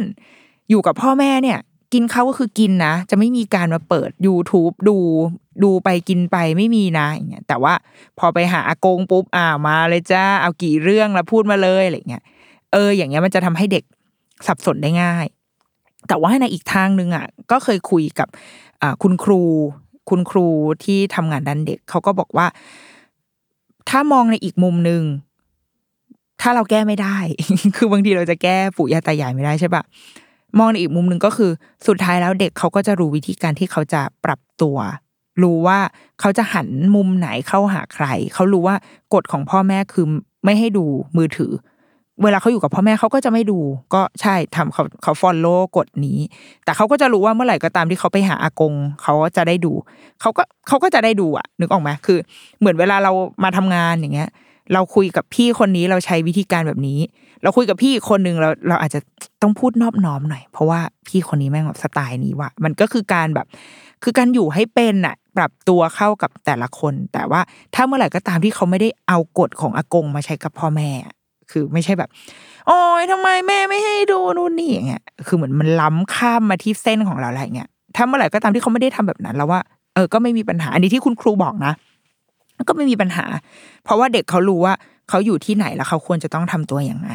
อยู่กับพ่อแม่เนี่ยกินเขาก็คือกินนะจะไม่มีการมาเปิด YouTube ดูดูไปกินไปไม่มีนะอย่างเงี้ยแต่ว่าพอไปหาอากงปุ๊บอ่ามาเลยจ้าเอากี่เรื่องแล้วพูดมาเลยอะไรเงี้ยเอออย่างเงี้ยมันจะทำให้เด็กสับสนได้ง่ายแต่ว่าในอีกทางนึงอ่ะก็เคยคุยกับอ่าคุณครูคุณครูที่ทำงานด้านเด็กเขาก็บอกว่าถ้ามองในอีกมุมนึงถ้าเราแก้ไม่ได้ คือบางทีเราจะแก้ปู่ย่าตายายไม่ได้ใช่ปะมองในอีกมุมนึงก็คือสุดท้ายแล้วเด็กเขาก็จะรู้วิธีการที่เขาจะปรับตัวรู้ว่าเขาจะหันมุมไหนเข้าหาใครเขารู้ว่ากฎของพ่อแม่คือไม่ให้ดูมือถือเวลาเขาอยู่กับพ่อแม่เขาก็จะไม่ดูก็ใช่ทำเขาเขาฟอลโล่กฎนี้แต่เขาก็จะรู้ว่าเมื่อไหร่ก็ตามที่เขาไปหาอากงเขาจะได้ดูเขาก็เขาก็จะได้ดูอ่ะนึกออกไหมคือเหมือนเวลาเรามาทำงานอย่างเงี้ยเราคุยกับพี่คนนี้เราใช้วิธีการแบบนี้เราคุยกับพี่คนนึงเราเราอาจจะต้องพูดนอบน้อมหน่อยเพราะว่าพี่คนนี้แม่งแบบสไตล์นี้ว่ะมันก็คือการแบบคือการอยู่ให้เป็นน่ะปรับตัวเข้ากับแต่ละคนแต่ว่าถ้าเมื่อไหร่ก็ตามที่เขาไม่ได้เอากฎของอากงมาใช้กับพ่อแม่คือไม่ใช่แบบโอ๊ยทำไมแม่ไม่ให้ดูนู่นนี่อย่างเงี้ยคือเหมือนมันล้ำข้ามมาที่เส้นของเราอะไรเงี้ยถ้าเมื่อไหร่ก็ตามที่เขาไม่ได้ทำแบบนั้นเราว่าเออก็ไม่มีปัญหาอันนี้ที่คุณครูบอกนะก็ไม่มีปัญหาเพราะว่าเด็กเขารู้ว่าเขาอยู่ที่ไหนแล้วเขาควรจะต้องทำตัวยังไง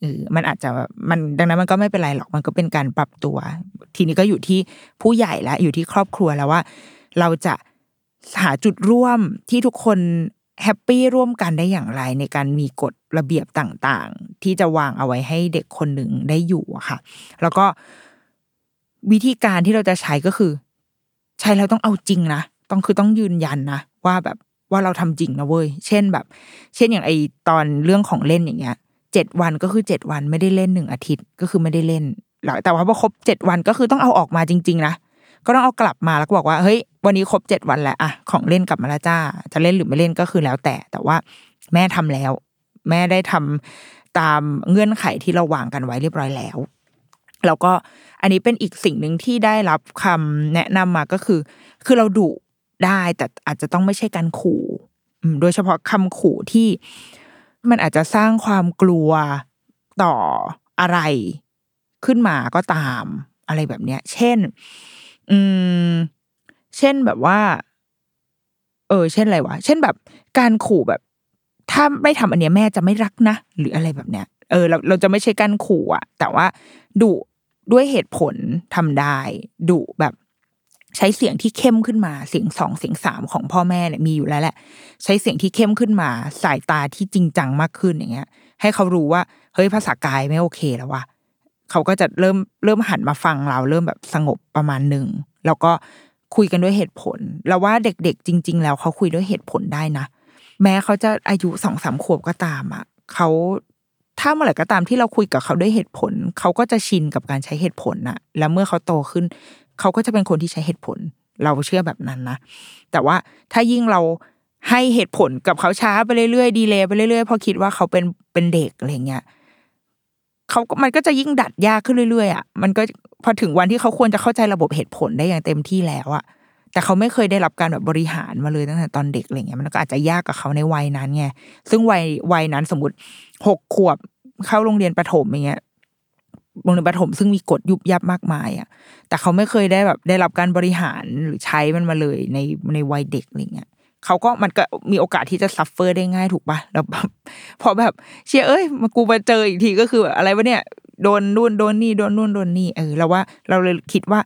เออมันอาจจะมันดังนั้นมันก็ไม่เป็นไรหรอกมันก็เป็นการปรับตัวทีนี้ก็อยู่ที่ผู้ใหญ่แล้วอยู่ที่ครอบครัวแล้วว่าเราจะหาจุดร่วมที่ทุกคนแฮปปี้ร่วมกันได้อย่างไรในการมีกฎระเบียบต่างๆที่จะวางเอาไว้ให้เด็กคนหนึ่งได้อยู่อะค่ะแล้วก็วิธีการที่เราจะใช้ก็คือใช้แล้วต้องเอาจริงนะต้องคือต้องยืนยันนะว่าแบบว่าเราทำจริงนะเว้ยเช่นแบบเช่นอย่างไอตอนเรื่องของเล่นอย่างเงี้ยเจ็ดวันก็คือเจ็ดวันไม่ได้เล่นหนึ่งอาทิตย์ก็คือไม่ได้เล่นแต่ว่าพอครบเจ็ดวันก็คือต้องเอาออกมาจริงๆนะก็ต้องเอากลับมาแล้วก็บอกว่าเฮ้ยวันนี้ครบเจ็ดวันแล้วอะของเล่นกลับมาแล้วจ้าจะเล่นหรือไม่เล่นก็คือแล้วแต่แต่ว่าแม่ทำแล้วแม่ได้ทำตามเงื่อนไขที่เราวางกันไว้เรียบร้อยแล้วแล้วก็อันนี้เป็นอีกสิ่งหนึ่งที่ได้รับคำแนะนำมาก็คือคือเราดุได้แต่อาจจะต้องไม่ใช่การขู่โดยเฉพาะคำขู่ที่มันอาจจะสร้างความกลัวต่ออะไรขึ้นมาก็ตามอะไรแบบเนี้ยเช่นอืมเช่นแบบว่าเออเช่นอะไรวะเช่นแบบการขู่แบบถ้าไม่ทำอันเนี้ยแม่จะไม่รักนะหรืออะไรแบบเนี้ยเออเราเราจะไม่ใช่การขู่อะแต่ว่าดุด้วยเหตุผลทำได้ดุแบบใช้เสียงที่เข้มขึ้นมาเสียงสองเสียงสามของพ่อแม่เนี่ยมีอยู่แล้วแหละใช้เสียงที่เข้มขึ้นมาสายตาที่จริงจังมากขึ้นอย่างเงี้ยให้เขารู้ว่าเฮ้ยภาษากายไม่โอเคแล้วว่ะเขาก็จะเริ่มเริ่มหันมาฟังเราเริ่มแบบสงบประมาณนึงแล้วก็คุยกันด้วยเหตุผลเราว่าเด็กๆจริงๆแล้วเขาคุยด้วยเหตุผลได้นะแม้เขาจะอายุ สองถึงสาม ขวบก็ตามอ่ะเขาถ้าเมื่อไหร่ก็ตามที่เราคุยกับเขาด้วยเหตุผลเขาก็จะชินกับการใช้เหตุผลน่ะแล้วเมื่อเขาโตขึ้นเขาก็จะเป็นคนที่ใช้เหตุผลเราเชื่อแบบนั้นนะแต่ว่าถ้ายิ่งเราให้เหตุผลกับเขาช้าไปเรื่อยๆดีเลย์ไปเรื่อยๆเพราะคิดว่าเขาเป็นเป็นเด็กอะไรเงี้ยเขาก็มันก็จะยิ่งดัดยากขึ้นเรื่อยๆอ่ะมันก็พอถึงวันที่เขาควรจะเข้าใจระบบเหตุผลได้อย่างเต็มที่แล้วอ่ะ แต่เขาไม่เคยได้รับการแบบบริหารมาเลยตั้งแต่ตอนเด็กอะไรเงี้ยมันก็อาจจะยากกับเขาในวัยนั้นไงซึ่งวัยวัยนั้นสมมติหกขวบเข้าโรงเรียนประถมอย่างเงี้ยโรงเรียนประถมซึ่งมีกฎยุบยับมากมายอ่ะแต่เขาไม่เคยได้แบบได้รับการบริหารหรือใช้มันมาเลยในในวัยเด็กอะไรเงี้ยเขาก็มันก็มีโอกาสที่จะซัฟเฟอร์ได้ง่ายถูกป่ะแล้วพอแบบเชี่ยเอ้ยมากูมาเจออีกทีก็คือแบบอะไรวะเนี่ยโดนนู่นโดนนี่โดนนู่นโดนนี่เออเราว่าเราเลยคิดว่า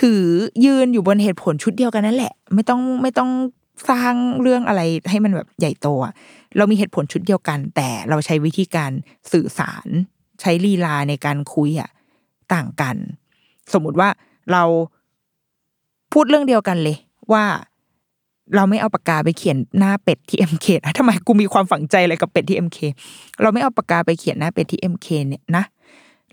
ถือยืนอยู่บนเหตุผลชุดเดียวกันนั่นแหละไม่ต้องไม่ต้องสร้างเรื่องอะไรให้มันแบบใหญ่โตอ่ะเรามีเหตุผลชุดเดียวกันแต่เราใช้วิธีการสื่อสารใช้ลีลาในการคุยอ่ะต่างกันสมมุติว่าเราพูดเรื่องเดียวกันเลยว่าเราไม่เอาปากกาไปเขียนหน้าเป็ดที่ เอ็ม เค นะทำไมกูมีความฝังใจอะไรกับเป็ดที่ เอ็ม เค เราไม่เอาปากกาไปเขียนหน้าเป็ดที่ เอ็ม เค เนี่ยนะ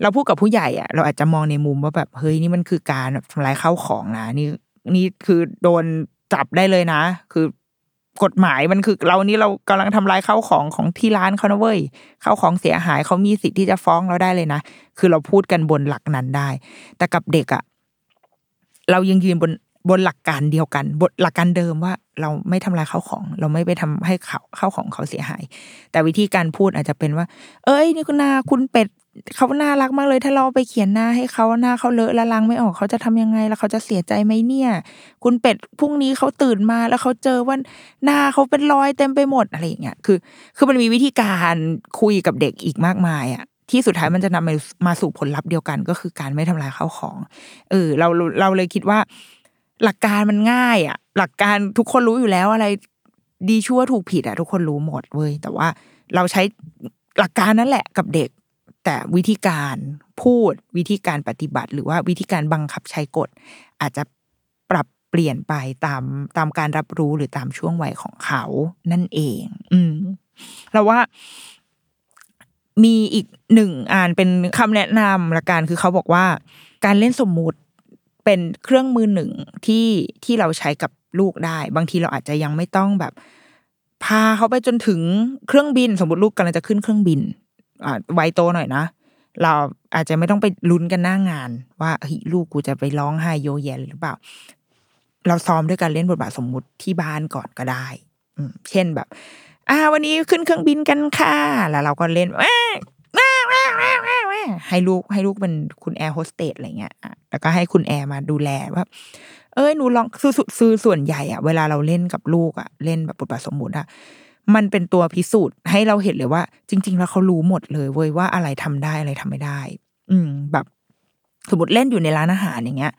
เราพูดกับผู้ใหญ่อ่ะเราอาจจะมองในมุมว่าแบบเฮ้ยนี่มันคือการแบบทำลายข้าวของนะนี่นี่คือโดนจับได้เลยนะคือกฎหมายมันคือเรานี่เรากำลังทำลายข้าวของของที่ร้านเขานะเว้ยข้าวของเสียหายเขามีสิทธิ์ที่จะฟ้องเราได้เลยนะคือเราพูดกันบนหลักนั้นได้แต่กับเด็กอ่ะเรายังยืนบนบนหลักการเดียวกันบนหลักการเดิมว่าเราไม่ทำลายข้าวของเราไม่ไปทำให้เขาข้าวของเขาเสียหายแต่วิธีการพูดอาจจะเป็นว่าเอ้ยนี่คุณนาคุณเป็ดเขาน่ารักมากเลยถ้าเราไปเขียนหน้าให้เขาหน้าเขาเลอะละลังไม่ออกเขาจะทำยังไงแล้วเขาจะเสียใจไหมเนี่ยคุณเป็ดพรุ่งนี้เขาตื่นมาแล้วเขาเจอว่าหน้าเขาเป็นรอยเต็มไปหมดอะไรอย่างเงี้ยคือคือมันมีวิธีการคุยกับเด็กอีกมากมายอ่ะที่สุดท้ายมันจะนำมาสู่ผลลัพธ์เดียวกันก็คือการไม่ทำลายข้าวของเออเราเราเลยคิดว่าหลักการมันง่ายอ่ะหลักการทุกคนรู้อยู่แล้วอะไรดีชั่วถูกผิดอ่ะทุกคนรู้หมดเว้ยแต่ว่าเราใช้หลักการนั่นแหละกับเด็กแต่วิธีการพูดวิธีการปฏิบัติหรือว่าวิธีการบังคับใช้กฎอาจจะปรับเปลี่ยนไปตามตามการรับรู้หรือตามช่วงวัยของเขานั่นเองอืมเราว่ามีอีกหนึ่งอ่านเป็นคำแนะนำละกันคือเขาบอกว่าการเล่นสมมุติเป็นเครื่องมือหนึ่งที่ที่เราใช้กับลูกได้บางทีเราอาจจะยังไม่ต้องแบบพาเขาไปจนถึงเครื่องบินสมมติลูกกำลังจะขึ้นเครื่องบินอ่าไวโตหน่อยนะเราอาจจะไม่ต้องไปลุ้นกันหน้างานว่าเฮ้ยลูกกูจะไปร้องไห้โยเยหรือเปล่าเราซ้อมด้วยการเล่นบทบาทสมมุติที่บ้านก่อนก็ได้อืมเช่นแบบอ่าวันนี้ขึ้นเครื่องบินกันค่ะแล้วเราก็เล่นว้าวว้าวว้าวว้าวให้ลูกให้ลูกเป็นคุณแอร์โฮสเตสอะไรเงี้ยแล้วก็ให้คุณแอร์มาดูแลว่าเอ้ยหนูลองซื้อซื้อส่วนใหญ่อ่ะเวลาเราเล่นกับลูกอ่ะเล่นแบบบทบาทสมมุติอ่ะมันเป็นตัวพิสูจน์ให้เราเห็นเลยว่าจริงๆแล้วเขารู้หมดเลยเว้ยว่าอะไรทำได้อะไรทำไม่ได้อืมแบบสมมติเล่นอยู่ในร้านอาหารอย่างเงี้ย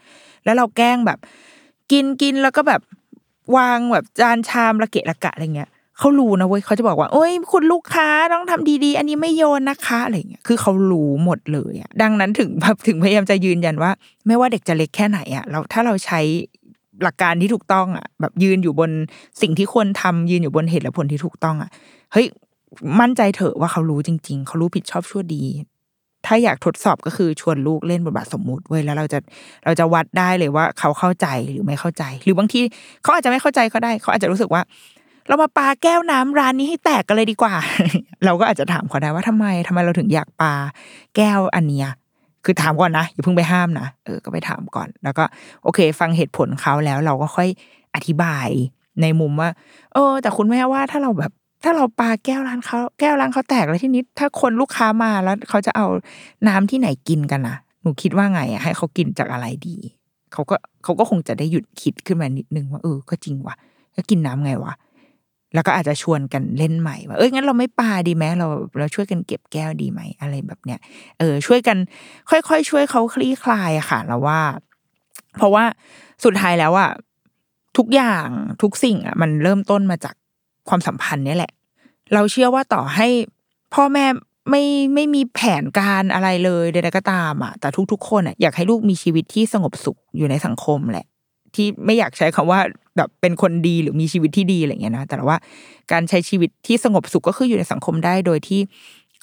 แล้วเราแกล้งแบบกินกินแล้วก็แบบวางแบบจานชามระเกะระกะอะไรเงี้ยเขารู้นะเว้ยเขาจะบอกว่าโอ้ยคุณลูกค้าต้องทำดีๆอันนี้ไม่โยนนะคะอะไรเงี้ยคือเขารู้หมดเลยอ่ะดังนั้นถึงแบบถึงพยายามจะยืนยันว่าไม่ว่าเด็กจะเล็กแค่ไหนอ่ะเราถ้าเราใช้หลักการที่ถูกต้องอ่ะแบบยืนอยู่บนสิ่งที่ควรทำยืนอยู่บนเหตุและผลที่ถูกต้องอ่ะเฮ้ยมั่นใจเถอะว่าเขารู้จริงๆเขารู้ผิดชอบชั่วดีถ้าอยากทดสอบก็คือชวนลูกเล่นบทบาทสมมุติเว้ยแล้วเราจะเราจะวัดได้เลยว่าเขาเข้าใจหรือไม่เข้าใจหรือบางทีเขาอาจจะไม่เข้าใจก็ได้เขาอาจจะรู้สึกว่าเรามาปาแก้วน้ำร้านนี้ให้แตกกันเลยดีกว่า เราก็อาจจะถามเขาได้ว่าทำไมทำไมเราถึงอยากปาแก้วอันเนี้ยคือถามก่อนนะอย่าเพิ่งไปห้ามนะเออก็ไปถามก่อนแล้วก็โอเคฟังเหตุผลเขาแล้วเราก็ค่อยอธิบายในมุมว่าเออแต่คุณแม่ว่าถ้าเราแบบถ้าเราปาแก้วร้านเขาแก้วร้านเขาแตกแล้วที่นี้ถ้าคนลูกค้ามาแล้วเขาจะเอาน้ำที่ไหนกินกันนะหนูคิดว่าไงอ่ะให้เขากินจากอะไรดีเขาก็เขาก็คงจะได้หยุดคิดขึ้นมานิดนึงว่าเออก็จริงว่ะก็กินน้ำไงวะแล้วก็อาจจะชวนกันเล่นใหม่ว่าเอ้ยงั้นเราไม่ปาดีไหมเราเราช่วยกันเก็บแก้วดีไหมอะไรแบบเนี้ยเออช่วยกันค่อยๆช่วยเขาคลี่คลายค่ะเราว่าเพราะว่าสุดท้ายแล้วอ่ะทุกอย่างทุกสิ่งอ่ะมันเริ่มต้นมาจากความสัมพันธ์นี่แหละเราเชื่อว่าต่อให้พ่อแม่ไม่ไม่มีแผนการอะไรเลยใดๆก็ตามอ่ะแต่ทุกๆคนอ่ะอยากให้ลูกมีชีวิตที่สงบสุขอยู่ในสังคมแหละที่ไม่อยากใช้คำว่าแบบเป็นคนดีหรือมีชีวิตที่ดีอะไรเงี้ยนะแต่ว่าการใช้ชีวิตที่สงบสุขก็คืออยู่ในสังคมได้โดยที่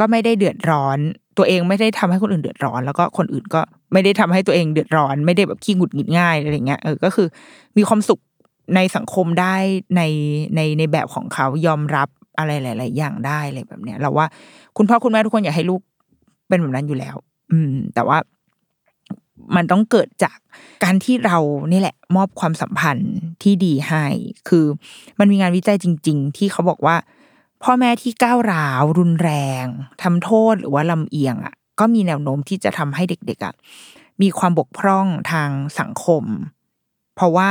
ก็ไม่ได้เดือดร้อนตัวเองไม่ได้ทำให้คนอื่นเดือดร้อนแล้วก็คนอื่นก็ไม่ได้ทำให้ตัวเองเดือดร้อนไม่ได้แบบขี้หงุดหงิดง่ายอะไรเงี้ยเออก็คือมีความสุขในสังคมได้ในในในแบบของเขายอมรับอะไรหลายๆอย่างได้อะไรแบบเนี้ยเราว่าคุณพ่อคุณแม่ทุกคนอยากให้ลูกเป็นแบบนั้นอยู่แล้วอืมแต่ว่า มันต้องเกิดจากการที่เรานี่แหละมอบความสัมพันธ์ที่ดีให้คือมันมีงานวิจัยจริงๆที่เขาบอกว่าพ่อแม่ที่ก้าวร้าวรุนแรงทำโทษหรือว่าลำเอียงอ่ะก็มีแนวโน้มที่จะทำให้เด็กๆอ่ะมีความบกพร่องทางสังคมเพราะว่า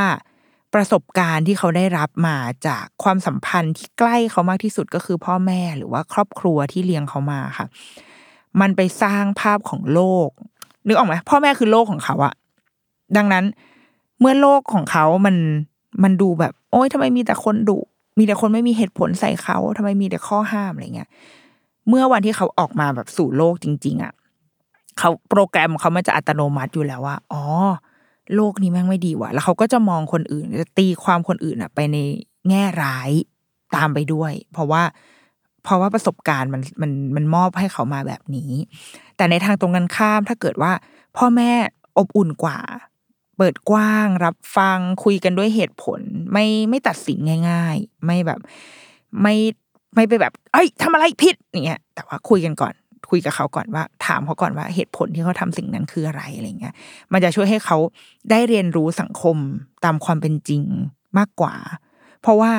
ประสบการณ์ที่เขาได้รับมาจากความสัมพันธ์ที่ใกล้เขามากที่สุดก็คือพ่อแม่หรือว่าครอบครัวที่เลี้ยงเขามาค่ะมันไปสร้างภาพของโลกนึกออกไหมพ่อแม่คือโลกของเขาอะดังนั้นเมื่อโลกของเขามันมันดูแบบโอ๊ยทำไมมีแต่คนดุมีแต่คนไม่มีเหตุผลใส่เขาทำไมมีแต่ข้อห้ามอะไรเงี้ยเมื่อวันที่เขาออกมาแบบสู่โลกจริงๆอะเขาโปรแกรมเขามันจะอัตโนมัติอยู่แล้วว่าอ๋อโลกนี้แม่งไม่ดีว่ะแล้วเขาก็จะมองคนอื่นจะตีความคนอื่นอะไปในแง่ร้ายตามไปด้วยเพราะว่าเพราะว่าประสบการณ์มันมันมันมอบให้เขามาแบบนี้แต่ในทางตรงกันข้ามถ้าเกิดว่าพ่อแม่อบอุ่นกว่าเปิดกว้างรับฟังคุยกันด้วยเหตุผลไม่ไม่ตัดสินง่ายๆไม่แบบไม่ไม่ไปแบบเอ้ยทำอะไรผิดอย่างเงี้ยแต่ว่าคุยกันก่อนคุยกับเขาก่อนว่าถามเขาก่อนว่าเหตุผลที่เขาทำสิ่งนั้นคืออะไรอะไรเงี้ยมันจะช่วยให้เขาได้เรียนรู้สังคมตามความเป็นจริงมากกว่าเพราะว่า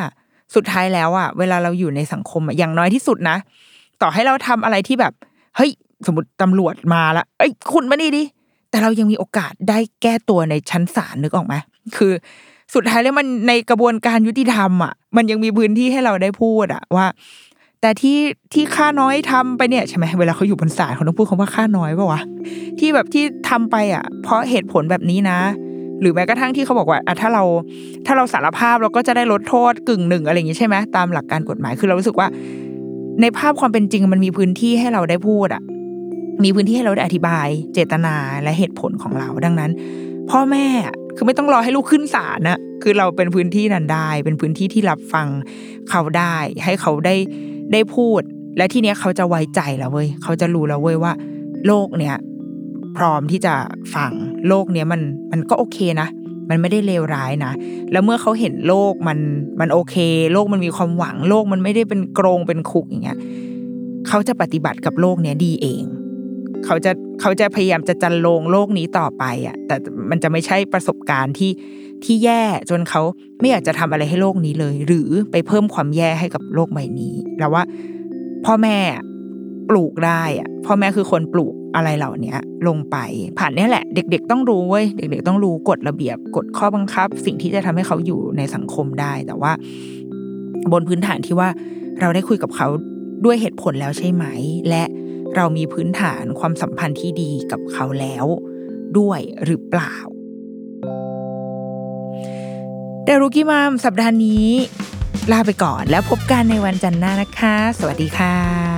สุดท้ายแล้วอ่ะเวลาเราอยู่ในสังคมอย่างน้อยที่สุดนะต่อให้เราทำอะไรที่แบบเฮ้ยสมมติตำรวจมาละเอ้ยคุณมานี่ดิแต่เรายังมีโอกาสได้แก้ตัวในชั้นศาลนึกออกไหมคือสุดท้ายแล้วมันในกระบวนการยุติธรรมอ่ะมันยังมีพื้นที่ให้เราได้พูดอ่ะว่าแต่ที่ที่ข้าน้อยทำไปเนี่ยใช่ไหมเวลาเขาอยู่บนศาลเขาต้องพูดคำว่าข้าน้อยป่าววะที่แบบที่ทำไปอ่ะเพราะเหตุผลแบบนี้นะหรือแม้กระทั่งที่เขาบอกว่าถ้าเราถ้าเราสารภาพเราก็จะได้ลดโทษกึ่งหนึ่งอะไรอย่างนี้ใช่ไหมตามหลักการกฎหมายคือเรารู้สึกว่าในภาพความเป็นจริงมันมีพื้นที่ให้เราได้พูดอ่ะมีพื้นที่ให้เราได้อธิบายเจตนาและเหตุผลของเราดังนั้นพ่อแม่คือไม่ต้องรอให้ลูกขึ้นศาลนะคือเราเป็นพื้นที่นั้นได้เป็นพื้นที่ที่รับฟังเขาได้ให้เขาได้ได้พูดและที่เนี้ยเขาจะไว้ใจแล้วเว้ยเขาจะรู้แล้วเว้ยว่าโลกเนี้ยพร้อมที่จะฟังโลกเนี้ยมันมันก็โอเคนะมันไม่ได้เลวร้ายนะแล้วเมื่อเขาเห็นโลกมันมันโอเคโลกมันมีความหวังโลกมันไม่ได้เป็นกรงเป็นคุกอย่างเงี้ยเขาจะปฏิบัติกับโลกเนี้ยดีเองเขาจะเขาจะพยายามจะจันโลงโลกนี้ต่อไปอ่ะแต่มันจะไม่ใช่ประสบการณ์ที่ที่แย่จนเขาไม่อยากจะทำอะไรให้โลกนี้เลยหรือไปเพิ่มความแย่ให้กับโลกใบนี้แล้วว่าพ่อแม่ปลูกได้อ่ะพ่อแม่คือคนปลูกอะไรเหล่านี้ลงไปผ่านนี่แหละเด็กๆต้องรู้เว้ยเด็กๆต้องรู้กฎระเบียบกฎข้อบังคับสิ่งที่จะทำให้เขาอยู่ในสังคมได้แต่ว่าบนพื้นฐานที่ว่าเราได้คุยกับเขาด้วยเหตุผลแล้วใช่ไหมและเรามีพื้นฐานความสัมพันธ์ที่ดีกับเขาแล้วด้วยหรือเปล่า The Rookie Mum สัปดาห์นี้ลาไปก่อนแล้วพบกันในวันจันทร์หน้านะคะสวัสดีค่ะ